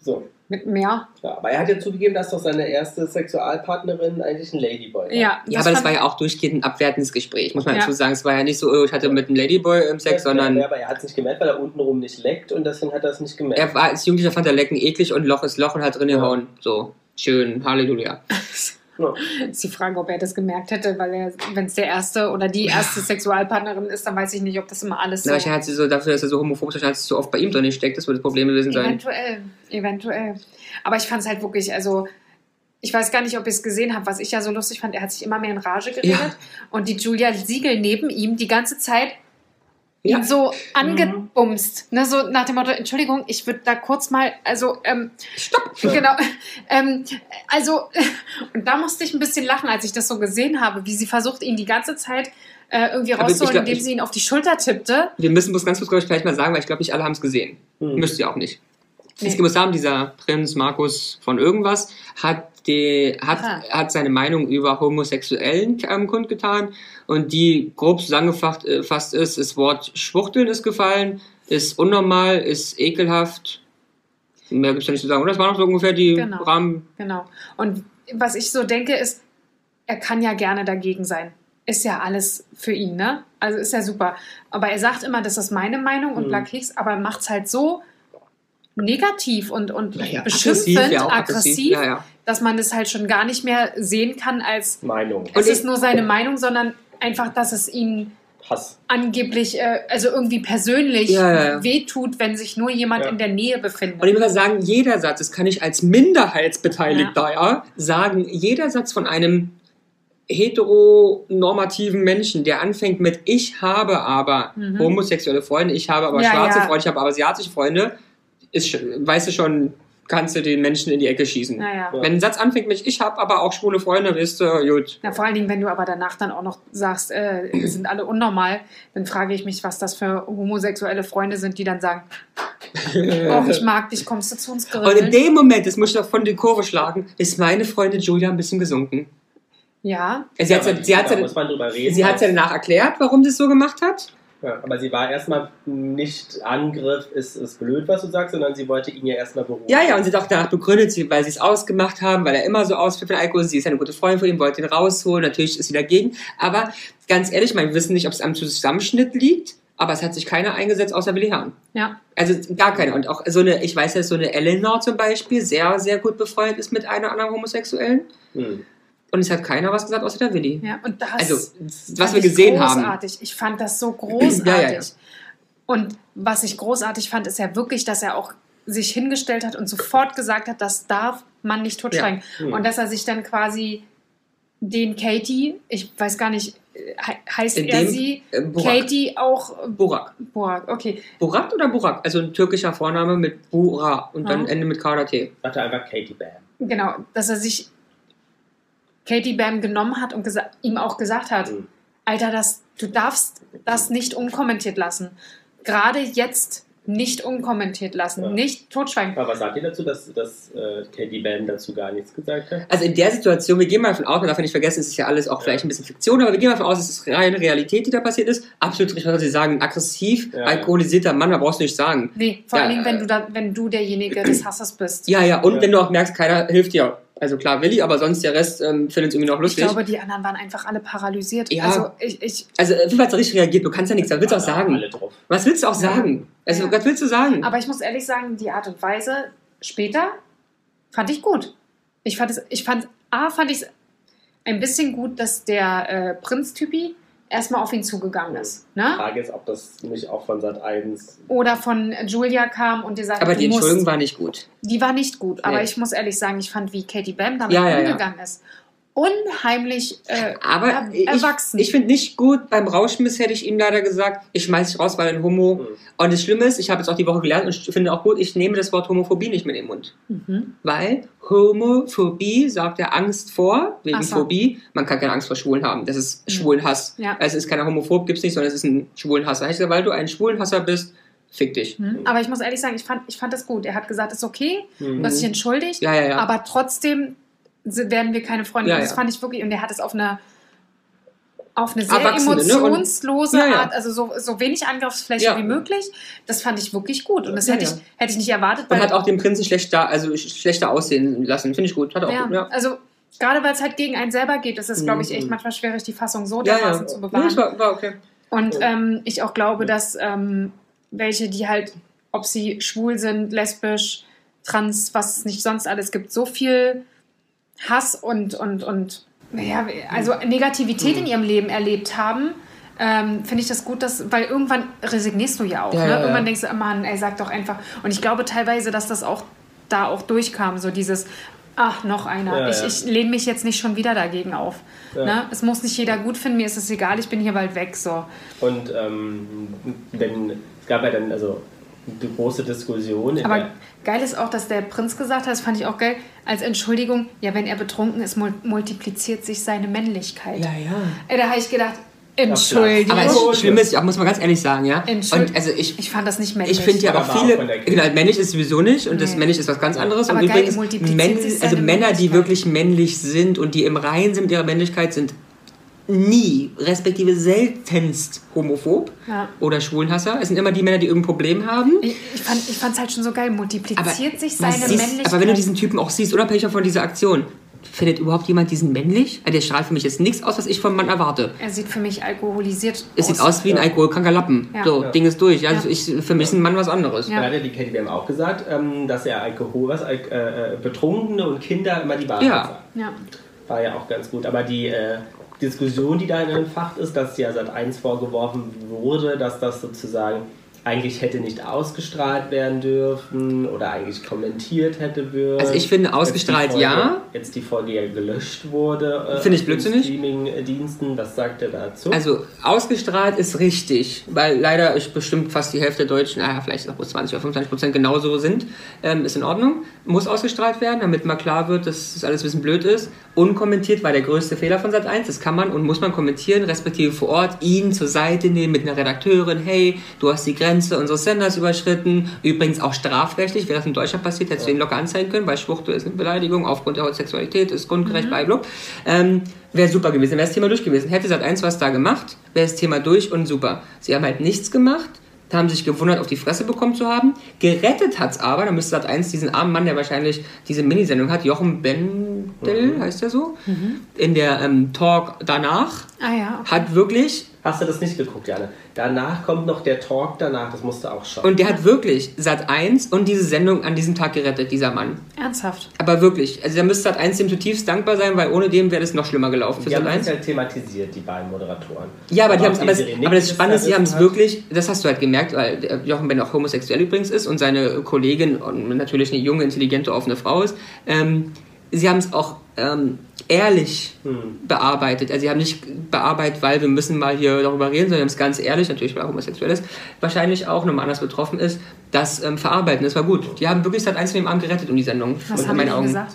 So. Mit mehr. Ja, aber er hat ja zugegeben, dass doch seine erste Sexualpartnerin eigentlich ein Ladyboy war. Ja, ja, aber das war ja auch durchgehend ein abwertendes Gespräch, muss man ja. dazu sagen. Es war ja nicht so, ich hatte mit einem Ladyboy im Sex, ja, sondern... Ja, aber er hat es nicht gemerkt, weil er untenrum nicht leckt, und deswegen hat er es nicht gemerkt. Er war als Jugendlicher, fand er Lecken eklig und Loch ist Loch und hat drin ja. gehauen. So. Schön, Halleluja. Ja. Sie fragen, ob er das gemerkt hätte, weil er, wenn es der erste oder die erste ja. Sexualpartnerin ist, dann weiß ich nicht, ob das immer alles so... Na, ich hat sie so, dafür, dass er so homophobisch ist, hat sie so oft bei ihm drin steckt, das würde das Problem gewesen sein. Eventuell, eventuell. Aber ich fand es halt wirklich, also... Ich weiß gar nicht, ob ihr es gesehen habt, was ich ja so lustig fand, er hat sich immer mehr in Rage geredet ja. und die Julia Siegel neben ihm die ganze Zeit ja. ihn so angebumst. Mhm. Ne, so nach dem Motto, Entschuldigung, ich würde da kurz mal, also... Ähm, Stopp! Genau. Ähm, also, und da musste ich ein bisschen lachen, als ich das so gesehen habe, wie sie versucht, ihn die ganze Zeit äh, irgendwie rauszuholen, indem ich, sie ihn auf die Schulter tippte. Wir müssen das ganz kurz, glaube ich, vielleicht mal sagen, weil ich glaube, nicht alle haben es gesehen. Mhm. Müsst ihr auch nicht. Nee. Es gibt es haben, dieser Prinz Markus von irgendwas hat, die, hat, hat seine Meinung über Homosexuellen ähm, kundgetan, und die grob zusammengefasst äh, fast ist, das Wort Schwuchteln ist gefallen, ist unnormal, ist ekelhaft. Mehr gibt es ja nicht zu sagen. Und das waren noch so ungefähr die genau. Rahmen. Genau. Und was ich so denke ist, er kann ja gerne dagegen sein. Ist ja alles für ihn, ne? Also ist ja super. Aber er sagt immer, das ist meine Meinung und mhm. bla Keks, aber er macht es halt so negativ und, und naja, beschimpfend, aggressiv, ja, aggressiv ja, ja. dass man das halt schon gar nicht mehr sehen kann als Meinung. Es und ist nur seine Meinung, sondern einfach, dass es ihn Hass. angeblich, äh, also irgendwie persönlich ja, ja, ja. wehtut, wenn sich nur jemand ja. in der Nähe befindet. Und ich würde sagen, jeder Satz, das kann ich als Minderheitsbeteiligter ja. Ja, sagen, jeder Satz von einem heteronormativen Menschen, der anfängt mit ich habe aber mhm. homosexuelle Freunde, ich habe aber ja, schwarze ja. Freunde, ich habe aber asiatische Freunde, ist, weißt du schon, kannst du den Menschen in die Ecke schießen. Naja. Ja. Wenn ein Satz anfängt mit, ich habe aber auch schwule Freunde, wirst du, gut. Na, vor allen Dingen, wenn du aber danach dann auch noch sagst, äh, wir sind alle unnormal, dann frage ich mich, was das für homosexuelle Freunde sind, die dann sagen, oh, ich mag dich, kommst du zu uns gerüttelt. Und in dem Moment, das muss ich doch von die Kurve schlagen, ist meine Freundin Julia ein bisschen gesunken. Ja. Sie hat es ja danach erklärt, warum sie es so gemacht hat. Ja, aber sie war erstmal nicht Angriff, ist, ist blöd, was du sagst, sondern sie wollte ihn ja erstmal beruhigen. Ja, ja, und sie dachte, danach begründet sie, weil sie es ausgemacht haben, weil er immer so ausfällt von Alkohol. Sie ist eine gute Freundin von ihm, wollte ihn rausholen, natürlich ist sie dagegen. Aber ganz ehrlich, wir wissen nicht, ob es am Zusammenschnitt liegt, aber es hat sich keiner eingesetzt, außer Willi Herren. Ja. Also gar keiner. Und auch so eine, ich weiß ja, so eine Elena zum Beispiel, sehr, sehr gut befreundet ist mit einer anderen Homosexuellen. Hm. Und es hat keiner was gesagt, außer der Willi. Ja, und das also, was wir gesehen großartig. haben. Großartig. Ich fand das so großartig. Ja, ja, ja. Und was ich großartig fand, ist ja wirklich, dass er auch sich hingestellt hat und sofort gesagt hat, das darf man nicht totschweigen. Ja. Mhm. Und dass er sich dann quasi den Katie, ich weiß gar nicht, heißt in er dem, sie? Äh, Katie auch. Äh, Burak. Burak, okay. Burak oder Burak? Also ein türkischer Vorname mit Bura und dann mhm. Ende mit K D T. Warte einfach Katie Bähm. Genau, dass er sich Katie Bähm genommen hat und gesa- ihm auch gesagt hat, mhm. Alter, das, du darfst das nicht unkommentiert lassen. Gerade jetzt nicht unkommentiert lassen, ja. Nicht totschweigen. Aber was sagt ihr dazu, dass, dass äh, Katie Bähm dazu gar nichts gesagt hat? Also in der Situation, wir gehen mal davon aus, man darf ja nicht vergessen, es ist ja alles auch ja. vielleicht ein bisschen Fiktion, aber wir gehen mal davon aus, es ist reine Realität, die da passiert ist. Absolut richtig, was Sie sagen, ein aggressiv, ja. alkoholisierter Mann, da brauchst du nicht sagen. Nee, vor ja, allen Dingen, wenn du, da, wenn du derjenige des Hassers bist. Ja, ja, und ja. wenn du auch merkst, keiner hilft dir. Also klar, Willi, aber sonst der Rest ähm, findet es irgendwie noch lustig. Ich glaube, die anderen waren einfach alle paralysiert. Ja. Also, ich, ich also wie hat es richtig reagiert? Du kannst ja nichts, was willst du auch sagen? Was willst du auch sagen? Ja. Also, was willst du sagen? Aber ich muss ehrlich sagen, die Art und Weise später fand ich gut. Ich fand es, ich fand, A, fand ich es ein bisschen gut, dass der äh, Prinz-Typi erstmal auf ihn zugegangen ist. Ne? Die Frage ist, ob das nicht auch von Sat eins oder von Julia kam und die sagte, aber die Entschuldigung musst, war nicht gut. Die war nicht gut, nee. Aber ich muss ehrlich sagen, ich fand, wie Katie Bähm damit ja, umgegangen ja, ja. ist. Unheimlich äh, aber er, erwachsen. Ich, ich finde nicht gut, beim Rauschmiss hätte ich ihm leider gesagt, ich schmeiß dich raus, weil ein Homo. Mhm. Und das Schlimme ist, ich habe jetzt auch die Woche gelernt und finde auch gut, ich nehme das Wort Homophobie nicht mit in den Mund. Mhm. Weil Homophobie sagt ja Angst vor, wegen so. Phobie. Man kann keine Angst vor Schwulen haben. Das ist Schwulenhass. Ja. Also es ist keiner Homophob, gibt es nicht, sondern es ist ein Schwulenhasser. Heißt, weil du ein Schwulenhasser bist, fick dich. Mhm. Aber ich muss ehrlich sagen, ich fand, ich fand das gut. Er hat gesagt, es ist okay, mhm. du hast dich entschuldigt, ja, ja, ja. aber trotzdem werden wir keine Freunde. Ja, das ja. fand ich wirklich, und er hat es auf eine auf eine sehr emotionslose ne? und, Art, also so, so wenig Angriffsfläche ja. wie möglich. Das fand ich wirklich gut. Und das ja, hätte, ja. Ich, hätte ich nicht erwartet. Und hat auch den Prinzen schlechter, also schlechter aussehen lassen. Finde ich gut. Hat auch ja. gut ja. Also gerade weil es halt gegen einen selber geht, ist es, mhm. glaube ich, echt manchmal schwierig, die Fassung so ja, dermaßen ja. zu bewahren. Ja, war, war okay. Und okay. Ähm, ich auch glaube, dass ähm, welche, die halt, ob sie schwul sind, lesbisch, trans, was es nicht sonst alles gibt, so viel Hass und, und, und naja, also Negativität mhm. in ihrem Leben erlebt haben, ähm, finde ich das gut, dass, weil irgendwann resignierst du ja auch. Ja, ne? ja, irgendwann ja. denkst du, Mann, ey, sag doch einfach. Und ich glaube teilweise, dass das auch da auch durchkam, so dieses, ach, noch einer. Ja, ich ja. ich lehne mich jetzt nicht schon wieder dagegen auf. Ja. Ne? Es muss nicht jeder gut finden, mir ist es egal, ich bin hier bald weg. So. Und ähm, wenn, es gab ja dann, also die große Diskussion. Aber ja. geil ist auch, dass der Prinz gesagt hat, das fand ich auch geil, als Entschuldigung, ja, wenn er betrunken ist, mul- multipliziert sich seine Männlichkeit. Ja, ja. Da habe ich gedacht, Entschuldigung. Aber das Schlimme ist, muss man ganz ehrlich sagen, ja. Und also ich, ich fand das nicht männlich. Ich finde ja auch viele, genau, männlich ist sowieso nicht und nee. das männlich ist was ganz anderes. Aber und geil, übrigens, männlich, also Männer, die wirklich männlich sind und die im Reinen sind mit ihrer Männlichkeit, sind nie, respektive seltenst homophob ja. oder Schwulenhasser. Es sind immer die Männer, die irgendein Problem haben. Ich, ich fand es ich halt schon so geil, multipliziert aber sich seine siehst, Männlichkeit. Aber wenn du diesen Typen auch siehst, unabhängig von dieser Aktion, findet überhaupt jemand diesen männlich? Also der strahlt für mich jetzt nichts aus, was ich vom Mann erwarte. Er sieht für mich alkoholisiert aus. Es sieht aus wie ein ja. alkoholkranker Lappen. Ja. So, ja. Ding ist durch. Also ja. ich, für mich ist ein Mann was anderes. Ja. Da hat ja die Katie Bähm auch gesagt, dass er Alkohol, was, äh, Betrunkene und Kinder immer die Wahrheit ja. sagen. Ja. War ja auch ganz gut. Aber die äh, Diskussion, die da entfacht ist, dass ja Sat eins vorgeworfen wurde, dass das sozusagen eigentlich hätte nicht ausgestrahlt werden dürfen oder eigentlich kommentiert hätte würden. Also ich finde ausgestrahlt, Folge, ja. Jetzt die Folge ja gelöscht wurde. Finde äh, ich blödsinnig. Streaming-Diensten, was sagt ihr dazu? Also ausgestrahlt ist richtig, weil leider ist bestimmt fast die Hälfte der Deutschen, naja, vielleicht noch zwanzig oder fünfundzwanzig Prozent genauso sind, ähm, ist in Ordnung. Muss ausgestrahlt werden, damit mal klar wird, dass das alles ein bisschen blöd ist. Unkommentiert war der größte Fehler von Sat eins, das kann man und muss man kommentieren, respektive vor Ort, ihn zur Seite nehmen mit einer Redakteurin, hey, du hast die Grenze Grenze unseres Senders überschritten. Übrigens auch strafrechtlich. Wäre das in Deutschland passiert, hättest du ihn locker anzeigen können, weil Schwuchtel ist eine Beleidigung aufgrund der Homosexualität, ist grundgerecht, mhm. bei blub. Ähm, Wäre super gewesen, wäre das Thema durch gewesen. Hätte Sat eins was da gemacht, wäre das Thema durch und super. Sie haben halt nichts gemacht, haben sich gewundert, auf die Fresse bekommen zu haben. Gerettet hat's aber, da müsste Sat eins diesen armen Mann, der wahrscheinlich diese Minisendung hat, Jochen Bendel, mhm. heißt der so, mhm. in der ähm, Talk danach, ah, ja, okay. hat wirklich... Hast du das nicht geguckt, Janne? Danach kommt noch der Talk danach, das musst du auch schauen. Und der hat wirklich Sat eins und diese Sendung an diesem Tag gerettet, dieser Mann. Ernsthaft? Aber wirklich. Also da müsste Sat eins dem zutiefst dankbar sein, weil ohne dem wäre das noch schlimmer gelaufen für Sat eins. Die haben es ja thematisiert, die beiden Moderatoren. Ja, aber, die aber, die aber das Spannende ist, sie haben es wirklich, das hast du halt gemerkt, weil Jochen Bendel auch homosexuell übrigens ist und seine Kollegin und natürlich eine junge, intelligente, offene Frau ist, ähm, sie haben es auch ähm, ehrlich hm. bearbeitet. Also sie haben nicht bearbeitet, weil wir müssen mal hier darüber reden, sondern haben es ganz ehrlich, natürlich weil er homosexuell ist, wahrscheinlich auch nochmal anders betroffen ist, das ähm, verarbeiten. Das war gut. Die haben wirklich Sat eins mit dem Arm gerettet um die Sendung. Was haben die denn gesagt?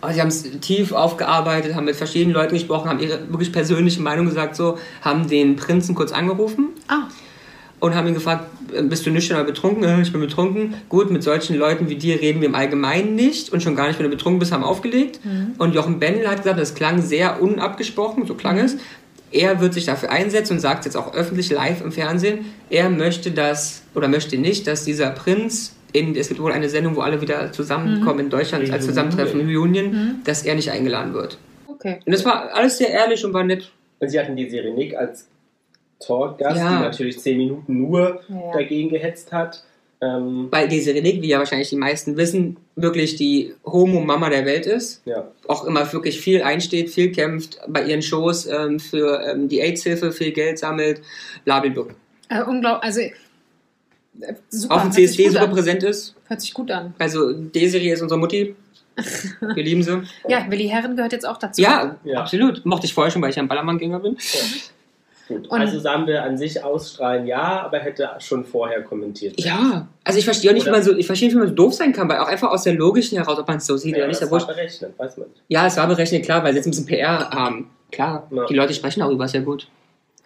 Oh, sie haben es tief aufgearbeitet, haben mit verschiedenen Leuten gesprochen, haben ihre wirklich persönliche Meinung gesagt, so, haben den Prinzen kurz angerufen. Ah. Und haben ihn gefragt, bist du nüchtern oder betrunken? Ich bin betrunken. Gut, mit solchen Leuten wie dir reden wir im Allgemeinen nicht. Und schon gar nicht, wenn du betrunken bist, haben aufgelegt. Mhm. Und Jochen Bendel hat gesagt, das klang sehr unabgesprochen, so klang mhm. es. Er wird sich dafür einsetzen und sagt jetzt auch öffentlich live im Fernsehen, er möchte das oder möchte nicht, dass dieser Prinz, in, es gibt wohl eine Sendung, wo alle wieder zusammenkommen mhm. in Deutschland, Reunion. Als Zusammentreffen, Reunion, mhm. dass er nicht eingeladen wird. Okay. Und das war alles sehr ehrlich und war nett. Und sie hatten die Desirée Nick als Talkgast, ja. die natürlich zehn Minuten nur ja. dagegen gehetzt hat. Ähm Weil Desirée Nick, wie ja wahrscheinlich die meisten wissen, wirklich die Homo-Mama der Welt ist. Ja. Auch immer wirklich viel einsteht, viel kämpft, bei ihren Shows ähm, für ähm, die AIDS-Hilfe viel Geld sammelt, blablabla. Also unglaublich, also äh, super. Auf dem C S D super präsent ist. Hört sich gut an. Also Desirée ist unsere Mutti. Wir lieben sie. Ja, Willi Herren gehört jetzt auch dazu. Ja, ja, absolut. Mochte ich vorher schon, weil ich ein Ballermann-Gänger bin. Ja. Gut. Also sagen wir an sich ausstrahlen, ja, aber hätte schon vorher kommentiert. Ja, also ich verstehe auch nicht, wie man, so, ich verstehe nicht, wie man so doof sein kann, weil auch einfach aus der Logischen heraus, ob man es so sieht ja, oder nicht. Das war berechnet, weiß man nicht. Ja, es war berechnet, klar, weil sie jetzt ein bisschen P R haben. Klar, ja. Die Leute sprechen darüber, ist ja gut.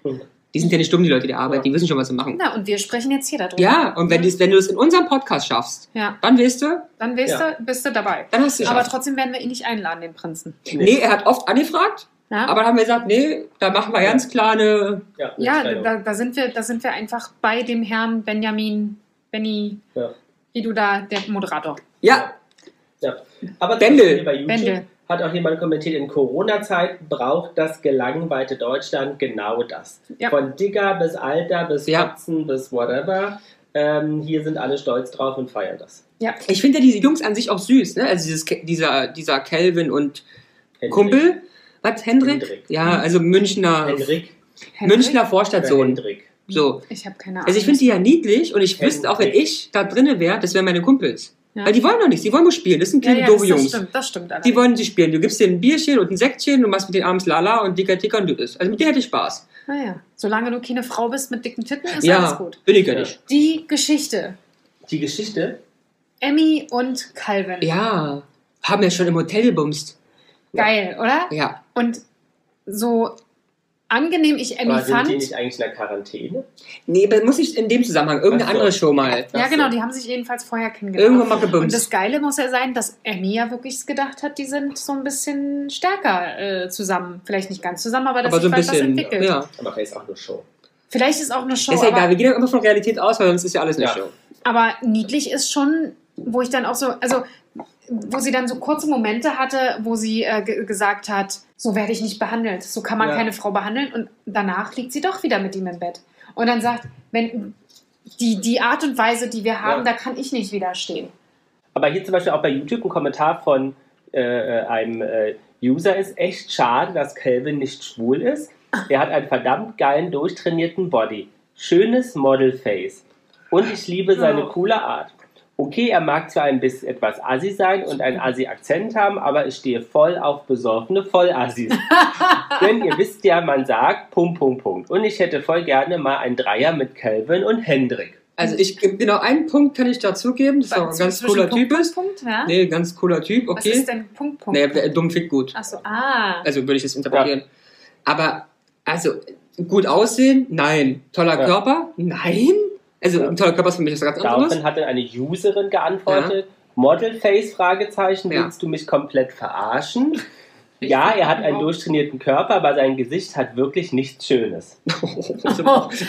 Hm. Die sind ja nicht dumm, die Leute, die arbeiten, ja. die wissen schon, was sie machen. Na, und wir sprechen jetzt hier darüber. Ja, und wenn, ja. wenn du es in unserem Podcast schaffst, ja. dann weißt du... Dann weißt ja. du, bist du dabei. Dann hast du aber trotzdem werden wir ihn nicht einladen, den Prinzen. Nee, nee, er hat oft angefragt. Ja. Aber dann haben wir gesagt, nee, da machen wir ganz klar eine... Ja, ja da, da, sind wir, da sind wir einfach bei dem Herrn Benjamin, Benny, ja. wie du da, der Moderator. Ja. ja. Aber Bendel. Bei YouTube Bendel. Hat auch jemand kommentiert, in Corona-Zeiten braucht das gelangweilte Deutschland genau das. Ja. Von Digger bis Alter bis Katzen ja. bis whatever. Ähm, hier sind alle stolz drauf und feiern das. Ja. Ich finde ja diese Jungs an sich auch süß. Ne? Also dieses, dieser, dieser Calvin und Hendrik. Kumpel... Was, Hendrik? Hendrik? Ja, also Münchner Hendrik. Münchner Vorstadtsohn. Hendrik. So. Ich habe keine Ahnung. Also ich finde die ja niedlich und ich Hendrik. Wüsste auch, wenn ich da drinne wäre, das wären meine Kumpels. Ja. Weil die wollen doch nichts, die wollen nur spielen. Das sind kleine ja, ja, doofe Jungs. Das stimmt, das stimmt. Allerdings. Die wollen sie spielen. Du gibst denen ein Bierchen und ein Sektchen und machst mit denen abends Lala und dicker, dicker und du ist. Also mit denen hätte ich Spaß. Naja, solange du keine Frau bist mit dicken Titten, ist ja, alles gut. Bin ich ja nicht. Die Geschichte. Die Geschichte? Emmy und Calvin. Ja, haben ja schon im Hotel gebumst. Geil, oder? Ja. Und so angenehm ich Emmy fand... Aber sind die nicht eigentlich in der Quarantäne? Nee, aber muss nicht in dem Zusammenhang. Irgendeine Ach so. andere Show mal. Ja, Ach genau, so. Die haben sich jedenfalls vorher kennengelernt. Irgendwann mal gebumst. Und das Geile muss ja sein, dass Emmy ja wirklich gedacht hat, die sind so ein bisschen stärker äh, zusammen. Vielleicht nicht ganz zusammen, aber dass sich so was entwickelt. Ja. Aber vielleicht ist auch eine Show. Vielleicht ist auch eine Show. Ist ja egal, wir gehen ja immer von Realität aus, weil sonst ist ja alles eine ja. Show. Aber niedlich ist schon, wo ich dann auch so... also wo sie dann so kurze Momente hatte, wo sie äh, g- gesagt hat, so werde ich nicht behandelt, so kann man ja. keine Frau behandeln und danach liegt sie doch wieder mit ihm im Bett. Und dann sagt, wenn die, die Art und Weise, die wir haben, ja. da kann ich nicht widerstehen. Aber hier zum Beispiel auch bei YouTube ein Kommentar von äh, einem äh, User ist, echt schade, dass Calvin nicht schwul ist. Er hat einen verdammt geilen, durchtrainierten Body. Schönes Model-Face. Und ich liebe seine oh. coole Art. Okay, er mag zwar ein bisschen etwas Assi sein und einen Assi-Akzent haben, aber ich stehe voll auf besoffene Vollassis. Denn ihr wisst ja, man sagt Punkt, Punkt, Punkt. Und ich hätte voll gerne mal einen Dreier mit Calvin und Hendrik. Also ich, genau einen Punkt kann ich dazu geben, dass er ein ganz cooler Punkt, Typ ist. Punkt, ja? Nee, ganz cooler Typ, okay. Was ist denn Punkt, Punkt? Naja, dumm fickt gut. Achso, ah. Also würde ich das interpretieren. Ja. Aber, also, gut aussehen? Nein. Toller ja. Körper? Nein. Also ja. Ein toller Körper ist für mich was ganz anderes. Daraufhin hat dann eine Userin geantwortet, ja. Modelface, Fragezeichen, willst ja. du mich komplett verarschen? Ich ja, er hat einen durchtrainierten Körper, aber sein Gesicht hat wirklich nichts Schönes. Oh,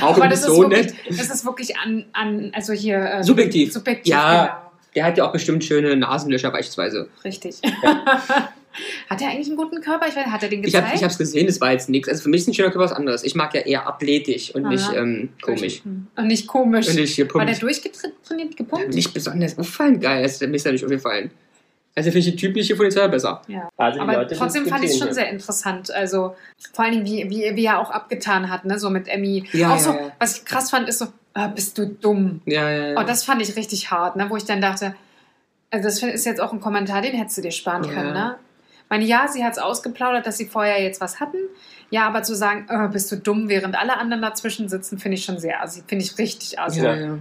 aber das, so ist wirklich, das ist wirklich an, an also hier... Ähm, subjektiv. Subjektiv, ja. Genau. Der hat ja auch bestimmt schöne Nasenlöcher beispielsweise. Richtig. Ja. Hat er eigentlich einen guten Körper? Ich weiß, hat er den gezeigt? Ich habe es gesehen, das war jetzt nichts. Also für mich ist ein schöner Körper was anderes. Ich mag ja eher athletisch und Aha. nicht ähm, komisch. Und nicht komisch. Und nicht gepumpt. War der durchgetrainiert, gepumpt? Nicht besonders auffallend geil. Also, mir ist ja nicht aufgefallen. Also finde ich die typische Polizei besser. Ja. Also aber Leute, trotzdem fand ich es schon sehr interessant. Also vor allen Dingen, wie, wie, wie er auch abgetan hat, ne? So mit Emmy. Ja, auch so, ja, ja. Was ich krass fand, ist so, ah, bist du dumm. Ja, ja, ja. Oh, das fand ich richtig hart, ne? Wo ich dann dachte, also das ist jetzt auch ein Kommentar, den hättest du dir sparen ja. können, ne? Ich meine, ja, sie hat es ausgeplaudert, dass sie vorher jetzt was hatten. Ja, aber zu sagen, oh, bist du dumm, während alle anderen dazwischen sitzen, finde ich schon sehr assi. Finde ich richtig assi. Ja, ja.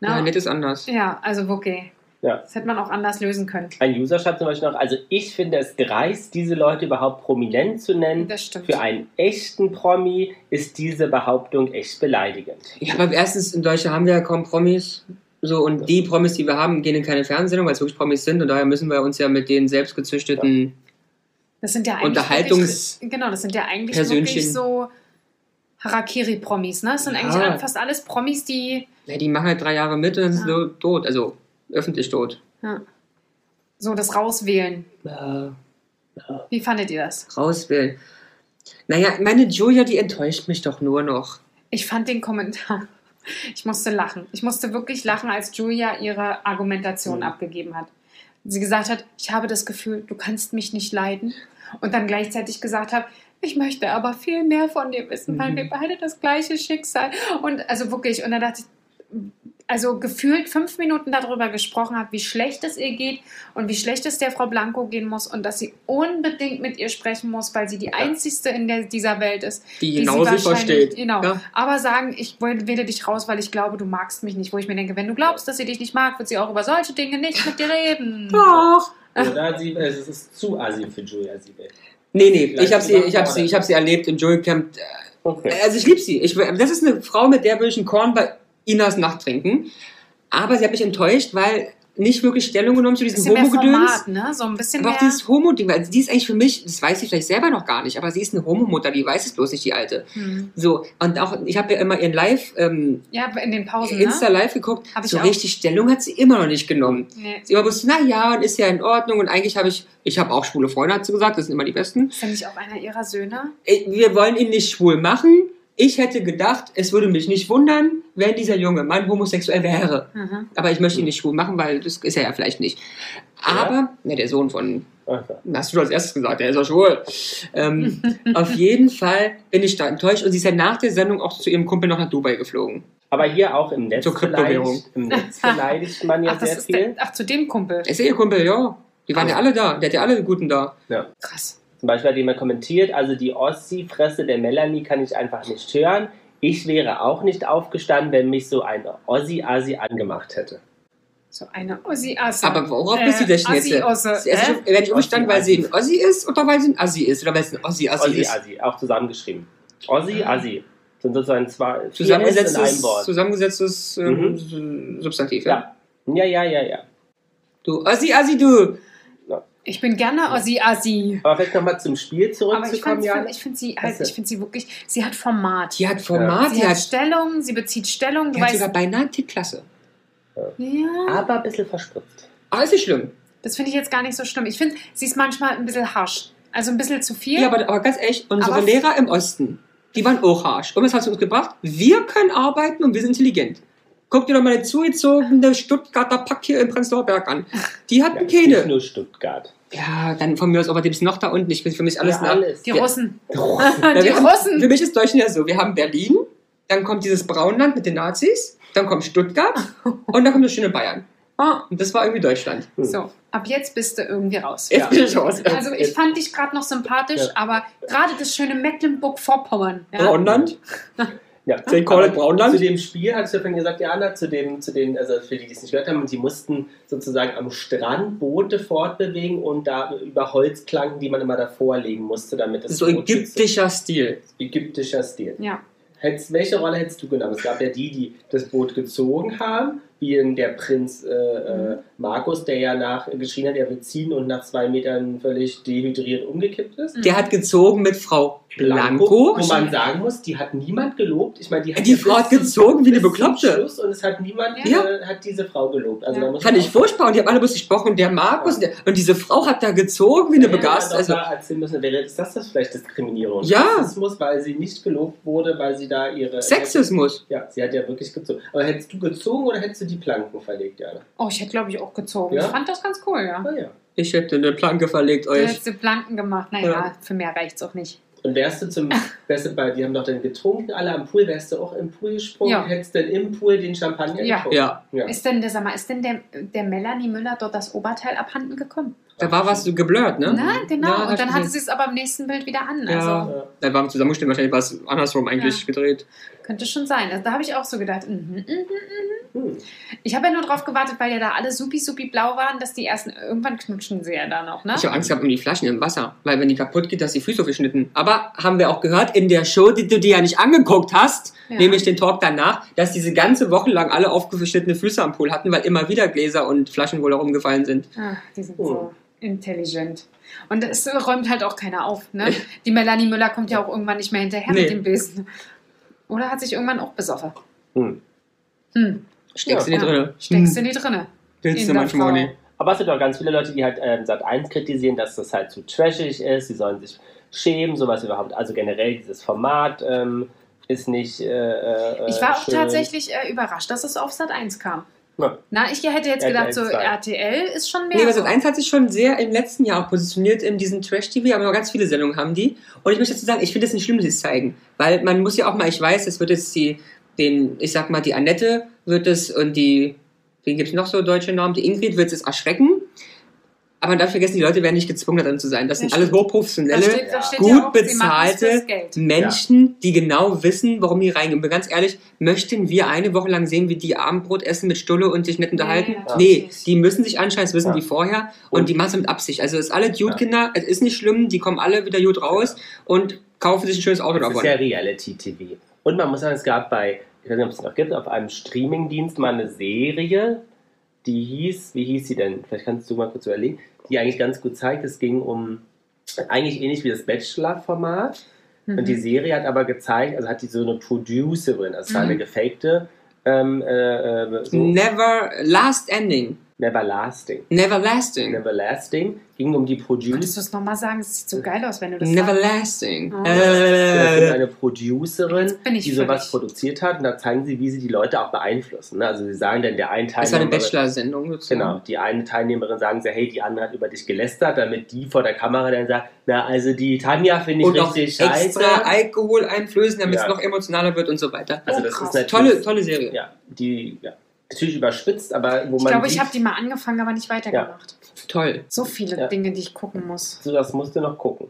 Ja, nett ist anders. Ja, also okay. Ja. Das hätte man auch anders lösen können. Ein User schreibt zum Beispiel noch, also ich finde es dreist, diese Leute überhaupt prominent zu nennen. Das stimmt. Für einen echten Promi ist diese Behauptung echt beleidigend. Ja, aber erstens, in Deutschland haben wir ja kaum Promis. So, und ja. die Promis, die wir haben, gehen in keine Fernsehsendung, weil es wirklich Promis sind. Und daher müssen wir uns ja mit den selbst gezüchteten das sind ja eigentlich Unterhaltungs... Wirklich, genau, das sind ja eigentlich wirklich so Harakiri-Promis. Ne? Das sind ja. eigentlich fast alles Promis, die... Ja, die machen halt drei Jahre mit und dann sind ja. tot. Also... öffentlich tot. Ja. So, das Rauswählen. Ja. Ja. Wie fandet ihr das? Rauswählen. Naja, meine Julia, die enttäuscht mich doch nur noch. Ich fand den Kommentar. Ich musste lachen. Ich musste wirklich lachen, als Julia ihre Argumentation mhm. abgegeben hat. Sie gesagt hat, ich habe das Gefühl, du kannst mich nicht leiden. Und dann gleichzeitig gesagt hat, ich möchte aber viel mehr von dir wissen, mhm. weil wir beide das gleiche Schicksal. Und also wirklich, und dann dachte ich, also gefühlt fünf Minuten darüber gesprochen hat, wie schlecht es ihr geht und wie schlecht es der Frau Blanco gehen muss und dass sie unbedingt mit ihr sprechen muss, weil sie die ja. einzigste in der, dieser Welt ist, die, die genau sie versteht. Genau. Ja. Aber sagen, ich wähle dich raus, weil ich glaube, du magst mich nicht. Wo ich mir denke, wenn du glaubst, dass sie dich nicht mag, wird sie auch über solche Dinge nicht mit dir reden. Doch. Oder sie, es ist zu assi für Julia Siegel. Nee, nee, ich habe sie, ich hab sie, ich hab sie erlebt im Dschungelcamp. Okay. Also ich liebe sie. Ich, das ist eine Frau, mit der würde ich einen Korn bei Inas Nacht trinken. Aber sie hat mich enttäuscht, weil nicht wirklich Stellung genommen zu diesem Homo-Gedöns. Ne? So ein bisschen aber mehr. Auch dieses Homo-Ding, weil die ist eigentlich für mich, das weiß sie vielleicht selber noch gar nicht, aber sie ist eine Homo-Mutter, die weiß es bloß nicht, die Alte. Hm. So, und auch, ich habe ja immer ihren Live, ähm, ja, in den Pausen, Insta-Live ne? geguckt, so auch. Richtig Stellung hat sie immer noch nicht genommen. Nee. Sie war bloß, naja, und ist ja in Ordnung und eigentlich habe ich, ich habe auch schwule Freunde, hat sie gesagt, das sind immer die Besten. Ist ja nicht auch einer ihrer Söhne? Wir wollen ihn nicht schwul machen. Ich hätte gedacht, es würde mich nicht wundern, wenn dieser junge Mann homosexuell wäre. Mhm. Aber ich möchte ihn nicht schwul machen, weil das ist er ja vielleicht nicht. Aber, ja. ne, der Sohn von, okay. hast du als erstes gesagt, der ist ja schwul. Ähm, auf jeden Fall bin ich da enttäuscht. Und sie ist ja nach der Sendung auch zu ihrem Kumpel noch nach Dubai geflogen. Aber hier auch im Netz, zur beleidigt, im Netz beleidigt man ja ach, sehr viel. Der, ach, zu dem Kumpel? Ist ja ihr Kumpel, ja. Die waren ach. ja alle da. Der hat ja alle einen Guten da. Ja. Krass. Zum Beispiel hat jemand kommentiert, also die Ossi-Fresse der Melanie kann ich einfach nicht hören. Ich wäre auch nicht aufgestanden, wenn mich so eine Ossi-Asi angemacht hätte. So eine Ossi-Asi. Aber worauf äh, bist du denn jetzt? Äh? Wenn ich aufgestanden, weil sie ein Ossi ist oder weil sie ein Assi ist? Oder weil es ein Ossi-Assi Ossi, ist? Ossi-Assi, auch zusammengeschrieben. Ossi-Assi. Das sind sozusagen zwei zusammengesetztes, in einem Wort. Zusammengesetztes äh, mhm. Substantiv, ja? Ja, ja, ja, ja. ja. Du Ossi-Assi, du! Ich bin gerne Ossi-Assi. Aber vielleicht nochmal zum Spiel zurückzukommen, ja. Aber ich finde sie, halt, ich find sie wirklich, sie hat Format. Sie hat Format, ja. sie, sie hat Stellung, sie bezieht Stellung. Sie hat sogar beinahe Tippklasse. Ja. Aber ein bisschen verspritzt. Aber ist nicht schlimm. Das finde ich jetzt gar nicht so schlimm. Ich finde, sie ist manchmal ein bisschen harsch. Also ein bisschen zu viel. Ja, aber, aber ganz echt, unsere aber Lehrer im Osten, die waren auch harsch. Und was hast du uns gebracht? Wir können arbeiten und wir sind intelligent. Guck dir doch mal eine zugezogene Stuttgarter Pack hier im Prenzlauer Berg an. Die hatten ja, keine. Nicht nur Stuttgart. Ja, dann von mir aus, aber dem ist noch da unten. Ich will für mich alles, ja, alles. Die Russen. Die Russen. Die haben, Russen. Für mich ist Deutschland ja so. Wir haben Berlin, dann kommt dieses Braunland mit den Nazis, dann kommt Stuttgart und dann kommt das schöne Bayern. Und das war irgendwie Deutschland. Hm. So, ab jetzt bist du irgendwie raus. Jetzt ja. bin ich raus. Also ich fand dich gerade noch sympathisch, ja. aber gerade das schöne Mecklenburg-Vorpommern. Ja? Braunland. Ja, zu dem Spiel hat Stefan gesagt, ja, Anna, zu dem, zu den, also für die, die es nicht gehört haben, und sie mussten sozusagen am Strand Boote fortbewegen und da über Holzplanken, die man immer davor legen musste, damit es so ägyptischer Stil. Ägyptischer Stil. Ja. Hättest, welche Rolle hättest du genommen? Es gab ja die, die das Boot gezogen haben, wie in der Prinz äh, äh, Markus, der ja nach geschrien hat, er will ziehen und nach zwei Metern völlig dehydriert umgekippt ist. Der hat gezogen mit Frau Blanco. Blanco, wo man sagen muss, die hat niemand gelobt. Ich meine, die hat die Frau hat gezogen wie eine Bekloppte. Und es hat niemand ja. äh, hat diese Frau gelobt. Also ja. muss Kann ich furchtbar. Und die haben alle bloß gesprochen. Und der Markus ja. und, der, und diese Frau hat da gezogen wie eine ja, Begabte. Also erzählen müssen, ist das das vielleicht Diskriminierung? Ja. Sexismus, weil sie nicht gelobt wurde, weil sie da ihre... Sexismus. Ja, sie hat ja wirklich gezogen. Aber hättest du gezogen oder hättest du die Planken verlegt, Jana? Oh, ich hätte, glaube ich, auch gezogen. Ja? Ich fand das ganz cool, ja. ja. Ich hätte eine Planke verlegt, euch. Du hättest Planken gemacht. Naja, ja. für mehr reicht's auch nicht. Und wärst du zum, wärst du bei, die haben doch dann getrunken, alle am Pool, wärst du auch im Pool gesprungen, ja. hättest dann im Pool den Champagner ja. getrunken. Ja. ja. Ist denn, der, sag mal, ist denn der, der Melanie Müller dort das Oberteil abhanden gekommen? Da war was geblurrt, ne? Na, genau. Ja, und dann hatte sie es aber im nächsten Bild wieder an. Ja. Also. Ja. Dann waren wir zusammen, wahrscheinlich war es andersrum eigentlich ja. gedreht. Könnte schon sein. Also, da habe ich auch so gedacht, mhm, mhm, mhm. Hm. Ich habe ja nur drauf gewartet, weil ja da alle supi, supi blau waren, dass die ersten irgendwann knutschen sie ja da noch, ne? Ich habe Angst gehabt um die Flaschen im Wasser, weil wenn die kaputt geht, dass die Füße geschnitten. Aber haben wir auch gehört in der Show, die du dir ja nicht angeguckt hast, ja. nämlich den Talk danach, dass diese ganze Woche lang alle aufgeschnittene Füße am Pool hatten, weil immer wieder Gläser und Flaschen wohl herumgefallen sind. Ach, die sind oh. so... intelligent. Und es räumt halt auch keiner auf, ne? Die Melanie Müller kommt ja auch irgendwann nicht mehr hinterher nee. mit dem Besen. Oder hat sich irgendwann auch besoffen. Hm. Hm. Steckst du ja. die drinne. Steckst hm. du die drinne. Willst du manchmal nicht. Aber es sind auch ganz viele Leute, die halt ähm, Sat eins kritisieren, dass das halt zu trashig ist. Sie sollen sich schämen, sowas überhaupt. Also generell dieses Format ähm, ist nicht äh, äh, Ich war auch schön. tatsächlich äh, überrascht, dass es auf Sat eins kam. Ja. Na, ich hätte jetzt gedacht, so R T L ist schon mehr. Nee, aber Sat eins hat sich schon sehr im letzten Jahr positioniert in diesem Trash-T V, aber ganz viele Sendungen haben die. Und ich möchte dazu sagen, ich finde es nicht schlimm, dass sie es zeigen. Weil man muss ja auch mal, ich weiß, es wird jetzt die, den, ich sag mal, die Annette wird es und die, wen gibt es noch so deutsche Namen, die Ingrid wird es erschrecken. Aber man darf vergessen, die Leute werden nicht gezwungen, daran zu sein. Das sind ja, alles hochprofessionelle, da steht, da steht gut ja auch, bezahlte Menschen, ja. die genau wissen, warum die reingehen. Und ganz ehrlich, möchten wir eine Woche lang sehen, wie die Abendbrot essen mit Stulle und sich nett unterhalten? Ja, ja. Nee, die müssen sich anscheinend, das wissen ja. die vorher. Und, und die machen es mit Absicht. Also es ist alle Dude-Kinder, es ist nicht schlimm, die kommen alle wieder gut raus und kaufen sich ein schönes Auto davon. Das ist ja Reality-T V. Und man muss sagen, es gab bei, ich weiß nicht, ob es noch gibt, auf einem Streaming-Dienst mal eine Serie, die hieß, wie hieß sie denn? Vielleicht kannst du mal kurz überlegen. Die eigentlich ganz gut zeigt, es ging um, eigentlich ähnlich wie das Bachelor-Format. Mhm. Und die Serie hat aber gezeigt, also hat die so eine Producerin, also mhm. eine gefakte. Ähm, äh, so. Never Last Ending. Neverlasting. Neverlasting. Neverlasting. Ging um die Producer. Könntest du es nochmal sagen? Es sieht so geil aus, wenn du das sagst. Neverlasting. Oh. Äh. Das ist eine Producerin, die sowas produziert hat. Und da zeigen sie, wie sie die Leute auch beeinflussen. Also sie sagen dann, der einen Teilnehmerin... Das war eine Bachelor-Sendung sozusagen. Genau. Die eine Teilnehmerin sagen sie, hey, die andere hat über dich gelästert, damit die vor der Kamera dann sagt, na, also die Tanja finde ich und richtig scheiße. Und extra Alkohol einflößen, damit ja. es noch emotionaler wird und so weiter. Also das oh, ist eine tolle, tolle Serie. Ja, die... Ja. Natürlich überspitzt, aber wo man. Ich glaube, ich habe die mal angefangen, aber nicht weitergemacht. Ja. Toll. So viele ja. Dinge, die ich gucken muss. So, das musst du noch gucken.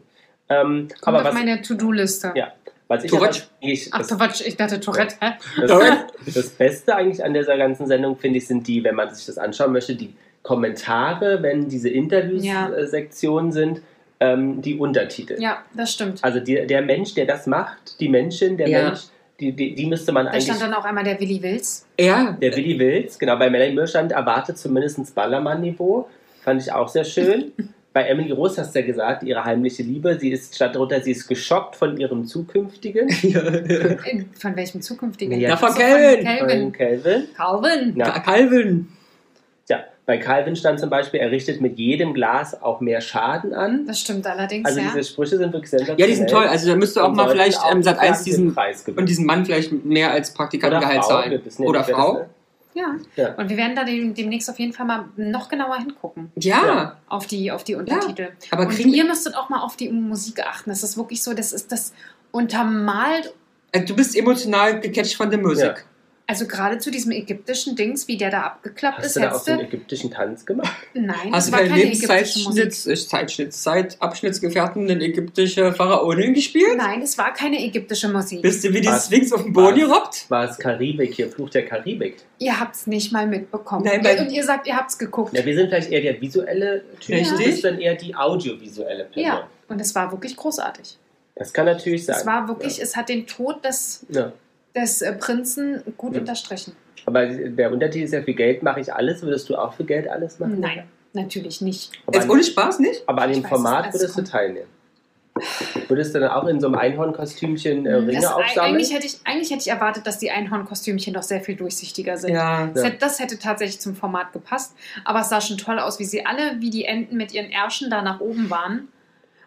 Ähm, Kommt aber auf was, meine To-Do-Liste. Ja. Was ich Tourette. Ich, Ach, Tourette. Ich dachte Tourette. Ja. Das, Tourette. Das Beste eigentlich an dieser ganzen Sendung, finde ich, sind die, wenn man sich das anschauen möchte, die Kommentare, wenn diese Interviews-Sektionen ja. sind, ähm, die Untertitel. Ja, das stimmt. Also die, der Mensch, der das macht, die Menschin, der ja. Mensch. Die, die, die müsste man da eigentlich... Da stand dann auch einmal der Willi Wills. Ja. Der Willi Wills, genau. Bei Melanie Müller stand erwartet zumindest Ballermann-Niveau. Fand ich auch sehr schön. Bei Emily Rose hast du ja gesagt, ihre heimliche Liebe. Sie ist, statt darunter, sie ist geschockt von ihrem Zukünftigen. Von welchem Zukünftigen? Ja, ja von Calvin. So von Calvin. Calvin. Ja. Calvin. Ja, bei Calvin stand zum Beispiel, er richtet mit jedem Glas auch mehr Schaden an. Das stimmt allerdings, also ja. Also diese Sprüche sind wirklich sensationell. Ja, die sind toll. Also da müsste auch mal vielleicht ähm, Sat eins diesen und diesen Mann vielleicht mehr als Praktikantengehalt zahlen. Oder Frau. Ja. ja. Und wir werden da dem, demnächst auf jeden Fall mal noch genauer hingucken. Ja. ja. Auf die, auf die Untertitel. Ja. Aber und ihr müsstet auch mal auf die Musik achten. Das ist wirklich so, das ist das untermalt. Also du bist emotional gecatcht von der Musik. Ja. Also gerade zu diesem ägyptischen Dings, wie der da abgeklappt Hast ist. Hast du da auch so einen ägyptischen Tanz gemacht? Nein, das Hast war keine ägyptische Musik. Zeitabschnittsgefährten eine ägyptische Pharaonin gespielt? Nein, es war keine ägyptische Musik. Bist du wie die Sphinx auf dem Boden gerobbt? War es Karibik, hier Fluch der Karibik. Ihr habt es nicht mal mitbekommen. Nein, weil und ihr sagt, ihr habt es geguckt. Ja, wir sind vielleicht eher der visuelle Typ, ja. du bist dann eher die audiovisuelle Person. Ja, und es war wirklich großartig. Das kann natürlich sein. Es war wirklich, ja. es hat den Tod des... Ja. des Prinzen gut mhm. unterstrichen. Aber der Untertitel ist ja, für Geld mache ich alles. Würdest du auch für Geld alles machen? Nein, natürlich nicht. Aber jetzt ohne Spaß nicht? Aber an ich dem Format würdest du teilnehmen? Würdest du dann auch in so einem Einhornkostümchen äh, Ringe das, aufsammeln? Eigentlich hätte, ich, eigentlich hätte ich erwartet, dass die Einhornkostümchen doch sehr viel durchsichtiger sind. Ja, das, ja. Hätte, das hätte tatsächlich zum Format gepasst. Aber es sah schon toll aus, wie sie alle, wie die Enten mit ihren Ärschen da nach oben waren.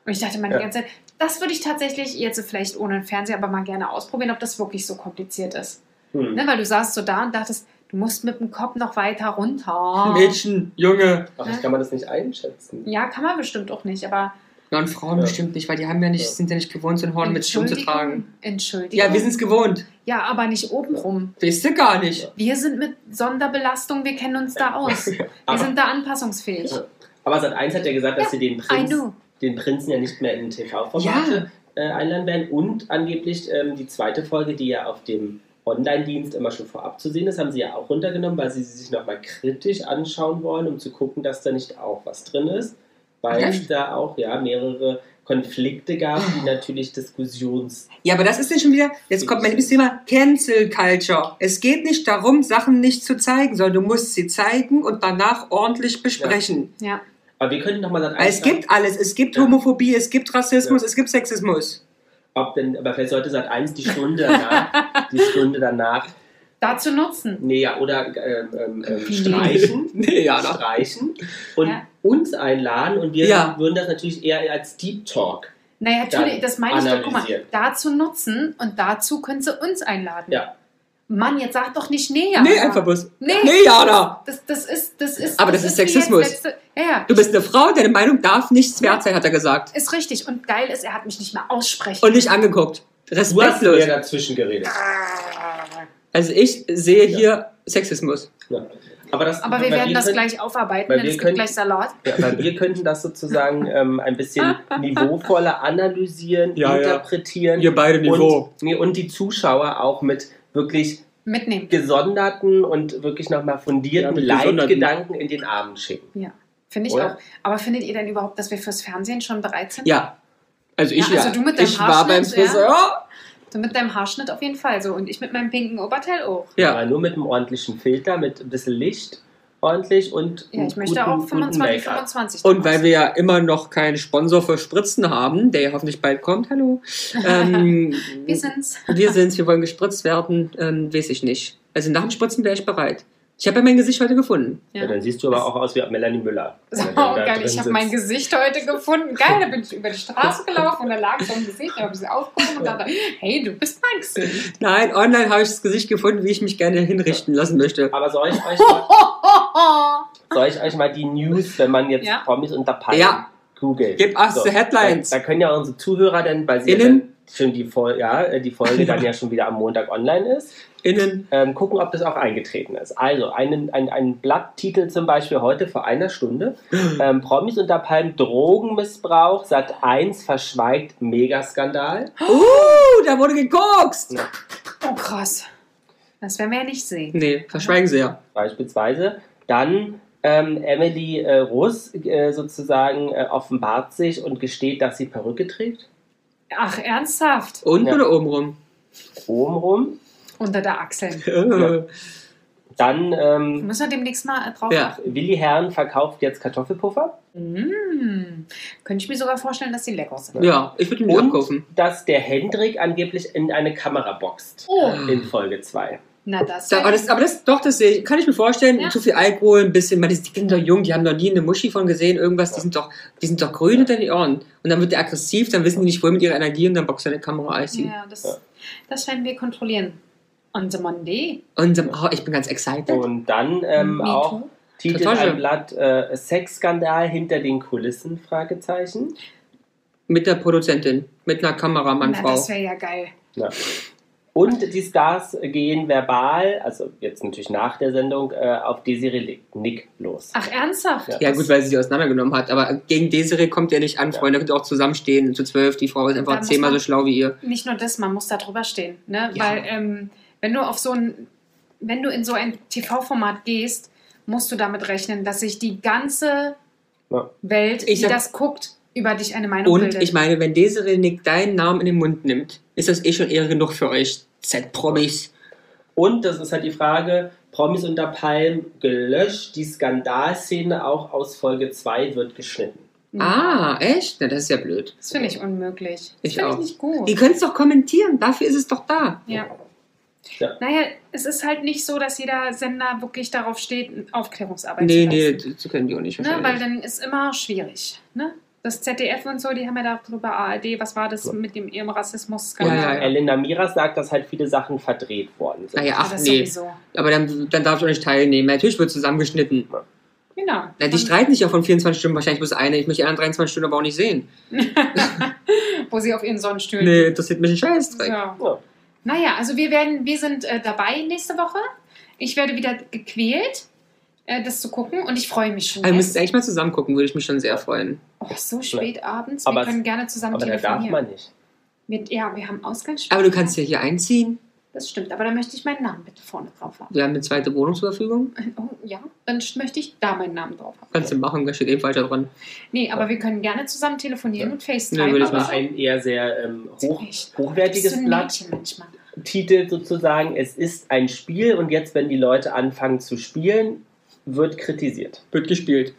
Und ich dachte mir ja. die ganze Zeit, das würde ich tatsächlich jetzt vielleicht ohne Fernseher aber mal gerne ausprobieren, ob das wirklich so kompliziert ist. Hm. Ne, weil du saßt so da und dachtest, du musst mit dem Kopf noch weiter runter. Mädchen, Junge. Ach, ja. Kann man das nicht einschätzen. Ja, kann man bestimmt auch nicht, aber... Ja, und Frauen ja. bestimmt nicht, weil die haben ja nicht, ja. sind ja nicht gewohnt, so ein Horn mit Schirm zu tragen. Entschuldigung. Ja, wir sind es gewohnt. Ja, aber nicht obenrum. Weißt du gar nicht. Ja. Wir sind mit Sonderbelastung, wir kennen uns da aus. Ja. Wir aber, sind da anpassungsfähig. Ja. Aber Sat eins hat ja gesagt, dass ja. sie den, Prinz, den Prinzen ja nicht mehr in T V-Formate ja. äh, einladen werden. Und angeblich ähm, die zweite Folge, die ja auf dem Online-Dienst immer schon vorab zu sehen ist, haben sie ja auch runtergenommen, weil sie sich nochmal kritisch anschauen wollen, um zu gucken, dass da nicht auch was drin ist. Weil es da auch ja, mehrere Konflikte gab, die natürlich Diskussions... Ja, aber das ist ja schon wieder, jetzt kommt mein liebes Thema, Cancel Culture. Es geht nicht darum, Sachen nicht zu zeigen, sondern du musst sie zeigen und danach ordentlich besprechen. Ja. ja. Aber wir könnten nochmal... Weil es gibt alles, es gibt ja. Homophobie, es gibt Rassismus, ja. es gibt Sexismus. Ob denn, aber vielleicht sollte Sat eins die Stunde danach... die Stunde danach... Dazu nutzen. Nee, ja, oder äh, äh, streichen. nee, ja, streichen. Und ja. uns einladen und wir ja. würden das natürlich eher als Deep Talk. Naja, natürlich, das meine ich doch, guck mal, dazu nutzen und dazu können sie uns einladen. Ja. Mann, jetzt sag doch nicht nee, Jana. Nee, einfach bloß. Nee, nee Jana. Das, das ist, das ist, aber das, das ist Sexismus. Letzte, ja, ja. Du bist eine Frau, deine Meinung darf nichts wert sein, hat er gesagt. Ist richtig. Und geil ist, er hat mich nicht mehr aussprechen. Und nicht angeguckt. Respektlos. Du hast mir dazwischen geredet. Also ich sehe hier ja. Sexismus. Ja. Aber, das, aber wir werden wir das können, gleich aufarbeiten, denn es gibt können, gleich Salat. Ja, weil wir könnten das sozusagen ähm, ein bisschen niveauvoller analysieren, ja, interpretieren. Ja. Ihr beide Niveau. Und, und die Zuschauer auch mit wirklich mitnehmen. Gesonderten und wirklich nochmal fundierten ja, Leitgedanken in den Abend schicken. Ja, finde ich Oder? auch. Aber findet ihr denn überhaupt, dass wir fürs Fernsehen schon bereit sind? Ja. Also ich, ja, also du mit deinem ich war beim Friseur. Ja. So mit deinem Haarschnitt auf jeden Fall so. Und ich mit meinem pinken Oberteil auch. Ja, aber nur mit einem ordentlichen Filter, mit ein bisschen Licht ordentlich und ja, ich möchte guten, auch fünfundzwanzig, fünfundzwanzig. Und weil wir ja immer noch keinen Sponsor für Spritzen haben, der ja hoffentlich bald kommt, hallo. Ähm, wir sind's. Wir sind's, wir wollen gespritzt werden, ähm, weiß ich nicht. Also nach dem Spritzen wäre ich bereit. Ich habe ja mein Gesicht heute gefunden. Ja. Ja, dann siehst du aber auch aus wie Melanie Müller. So, geil, ich habe mein Gesicht heute gefunden. Geil, da bin ich über die Straße gelaufen und da lag so ein Gesicht. Da habe ich sie aufgehoben und dachte, hey, du bist mein Gesicht. Nein, online habe ich das Gesicht gefunden, wie ich mich gerne hinrichten ja. lassen möchte. Aber soll ich euch mal, soll ich euch mal die News, wenn man jetzt ja. Promis unter Palmen ja. googelt. Gib us so, the Headlines. Da, da können ja unsere Zuhörer dann, weil sie Innen. schon die, Vol- ja, die Folge dann ja schon wieder am Montag online ist. Innen. Ähm, gucken, ob das auch eingetreten ist. Also, einen, ein, ein Blatttitel zum Beispiel heute vor einer Stunde. Ähm, Promis unter Palmen, Drogenmissbrauch, Sat eins verschweigt Megaskandal. Uh, da wurde gekokst! Ja. Oh, krass. Das werden wir ja nicht sehen. Nee, verschweigen sie ja. Beispielsweise. Dann ähm, Emily äh, Russ äh, sozusagen äh, offenbart sich und gesteht, dass sie Perücke trägt. Ach, ernsthaft? Unten ja. oder obenrum? Obenrum. Unter der Achsel. Ja. Dann ähm, müssen wir demnächst mal drauf ja. achten. Willi Herren verkauft jetzt Kartoffelpuffer. Mm. Könnte ich mir sogar vorstellen, dass die lecker sind. Ja, ich würde ihn abkaufen. Dass der Hendrik angeblich in eine Kamera boxt. Oh. In Folge zwei. Na, das, da, aber das aber das doch, das sehe ich, kann ich mir vorstellen, ja. zu viel Alkohol, ein bisschen, man, die Kinder jung, die haben noch nie eine Muschi von gesehen, irgendwas, ja. die sind doch, die sind doch grün ja. hinter die Ohren. Und dann wird der aggressiv, dann wissen die nicht wohl mit ihrer Energie und dann boxt er eine Kamera. Ja, das, ja. das werden wir kontrollieren. On the Monday. On the, oh, ich bin ganz excited. Und dann ähm, auch Titel im Blatt äh, Sexskandal hinter den Kulissen, Fragezeichen. Mit der Produzentin, mit einer Kameramannfrau. Das wäre ja geil. Ja. Und die Stars gehen verbal, also jetzt natürlich nach der Sendung, äh, auf Desirée Nick los. Ach, ernsthaft? Ja, ja gut, weil sie sie auseinandergenommen hat. Aber gegen Desirée kommt ihr nicht an, ja. Freunde. Da könnt ihr auch zusammenstehen, zu zwölf. Die Frau ist einfach zehnmal so schlau wie ihr. Nicht nur das, man muss da drüber stehen. Ne? Ja. Weil... Ähm, Wenn du, auf so ein, wenn du in so ein T V-Format gehst, musst du damit rechnen, dass sich die ganze ja. Welt, ich die sag, das guckt, über dich eine Meinung und bildet. Und ich meine, wenn Desirée Nick deinen Namen in den Mund nimmt, ist das eh schon Ehre genug für euch. Das ist halt Promis. Und das ist halt die Frage, Promis unter Palmen gelöscht, die Skandalszene auch aus Folge zwei wird geschnitten. Ah, echt? Na, das ist ja blöd. Das finde ich unmöglich. Das finde ich nicht gut. Ihr könnt es doch kommentieren, dafür ist es doch da. Ja. Ja. Naja, es ist halt nicht so, dass jeder Sender wirklich darauf steht, Aufklärungsarbeit nee, zu leisten. Nee, nee, das können die auch nicht. Ne? Weil dann ist immer schwierig, ne? Das Z D F und so, die haben ja darüber A R D, was war das so mit dem ihrem Rassismus-Skandal? Ja, ja, ja. Elena Miras sagt, dass halt viele Sachen verdreht worden sind. Ah ja, ach ja, nee. Sowieso. Aber dann, dann darfst du nicht teilnehmen. Natürlich wird zusammengeschnitten. Ja. Genau. Ja, die streiten sich ja von vierundzwanzig Stunden wahrscheinlich bloß eine. Ich möchte die anderen dreiundzwanzig Stunden aber auch nicht sehen. Wo sie auf ihren Sonnenstühlen. Nee, interessiert mich ein Scheißdreck. Ja. Ja. Naja, also wir werden, wir sind äh, dabei nächste Woche. Ich werde wieder gequält, äh, das zu gucken, und ich freue mich schon. Also wir müssen eigentlich mal zusammen gucken, würde ich mich schon sehr freuen. Oh, so spät abends, wir aber können es, gerne zusammen aber telefonieren. Aber da darf man nicht. Mit, ja, wir haben Ausgangssperre. Aber du kannst ja hier einziehen. Das stimmt, aber dann möchte ich meinen Namen bitte vorne drauf haben. Wir haben eine zweite Wohnung zur Verfügung. Oh, ja, dann möchte ich da meinen Namen drauf haben. Kannst du machen, da steht eh falsch dran. Nee, aber ja, wir können gerne zusammen telefonieren, ja, und FaceTime. Nee, würde ich mal ein eher sehr ähm, hoch, hochwertiges Blatt. Titel sozusagen, es ist ein Spiel, und jetzt, wenn die Leute anfangen zu spielen, wird kritisiert. Wird gespielt.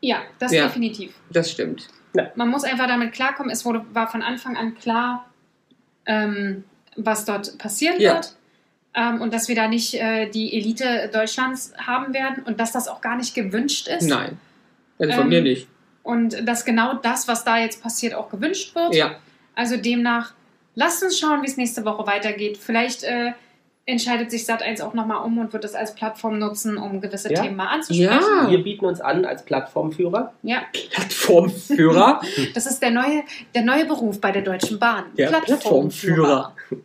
Ja, das ja, definitiv. Das stimmt. Ja. Man muss einfach damit klarkommen, es wurde, war von Anfang an klar, ähm, was dort passieren ja, wird, ähm, und dass wir da nicht äh, die Elite Deutschlands haben werden und dass das auch gar nicht gewünscht ist. Nein, also von ähm, mir nicht. Und dass genau das, was da jetzt passiert, auch gewünscht wird. Ja. Also demnach, lasst uns schauen, wie es nächste Woche weitergeht. Vielleicht äh, entscheidet sich Sat eins auch nochmal um und wird das als Plattform nutzen, um gewisse ja, Themen mal anzusprechen. Ja. Wir bieten uns an als Plattformführer. Ja. Plattformführer? Das ist der neue, der neue Beruf bei der Deutschen Bahn. Der Plattformführer. Plattformführer.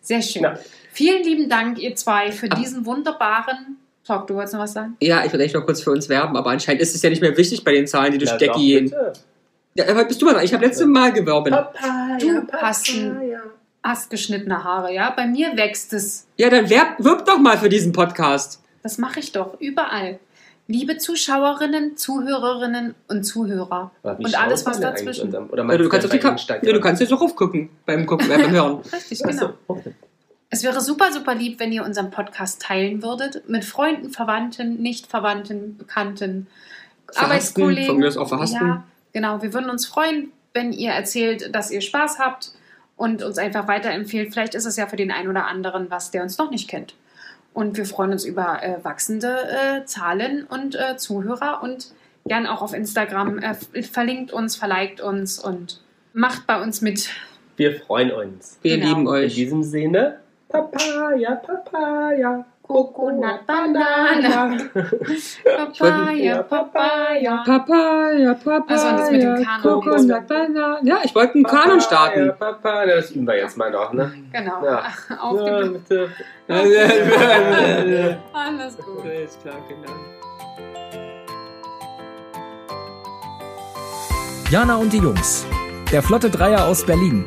Sehr schön. Ja. Vielen lieben Dank, ihr zwei, für Ach. diesen wunderbaren... Talk, du wolltest noch was sagen? Ja, ich will echt noch kurz für uns werben, aber anscheinend ist es ja nicht mehr wichtig bei den Zahlen, die durch die Decke gehen. Ja, bist du mal dran? Ich habe letztes Mal geworben. Papaya, du Papaya. hast astgeschnittene Haare, ja? Bei mir wächst es. Ja, dann werb, wirb doch mal für diesen Podcast. Das mache ich doch, überall. Liebe Zuschauerinnen, Zuhörerinnen und Zuhörer. Und alles, was dazwischen. Oder ja, du, kannst die Ka- ja, du kannst jetzt auch aufgucken beim Gucken, beim Hören. Richtig, genau. Okay. Es wäre super, super lieb, wenn ihr unseren Podcast teilen würdet. Mit Freunden, Verwandten, Nicht-Verwandten, Bekannten, verhasten, Arbeitskollegen. Von mir aus auch verhasten. Ja. Genau, wir würden uns freuen, wenn ihr erzählt, dass ihr Spaß habt und uns einfach weiterempfehlt. Vielleicht ist es ja für den einen oder anderen was, der uns noch nicht kennt. Und wir freuen uns über äh, wachsende äh, Zahlen und äh, Zuhörer, und gern auch auf Instagram. Äh, verlinkt uns, verliked uns und macht bei uns mit. Wir freuen uns. Wir genau. lieben euch. In diesem Sinne, Papaya, Papaya. Coconut Banana. Papaya, Papaya. Papaya, Papaya. Also das mit dem Kanon. Coconut Banana. Ja, ich wollte einen Kanon starten. Papaya, das üben wir jetzt mal noch, ne? Genau. Ja. Auf ja, dem bitte. Alles gut. Alles klar, genau. Jana und die Jungs. Der Flotte Dreier aus Berlin.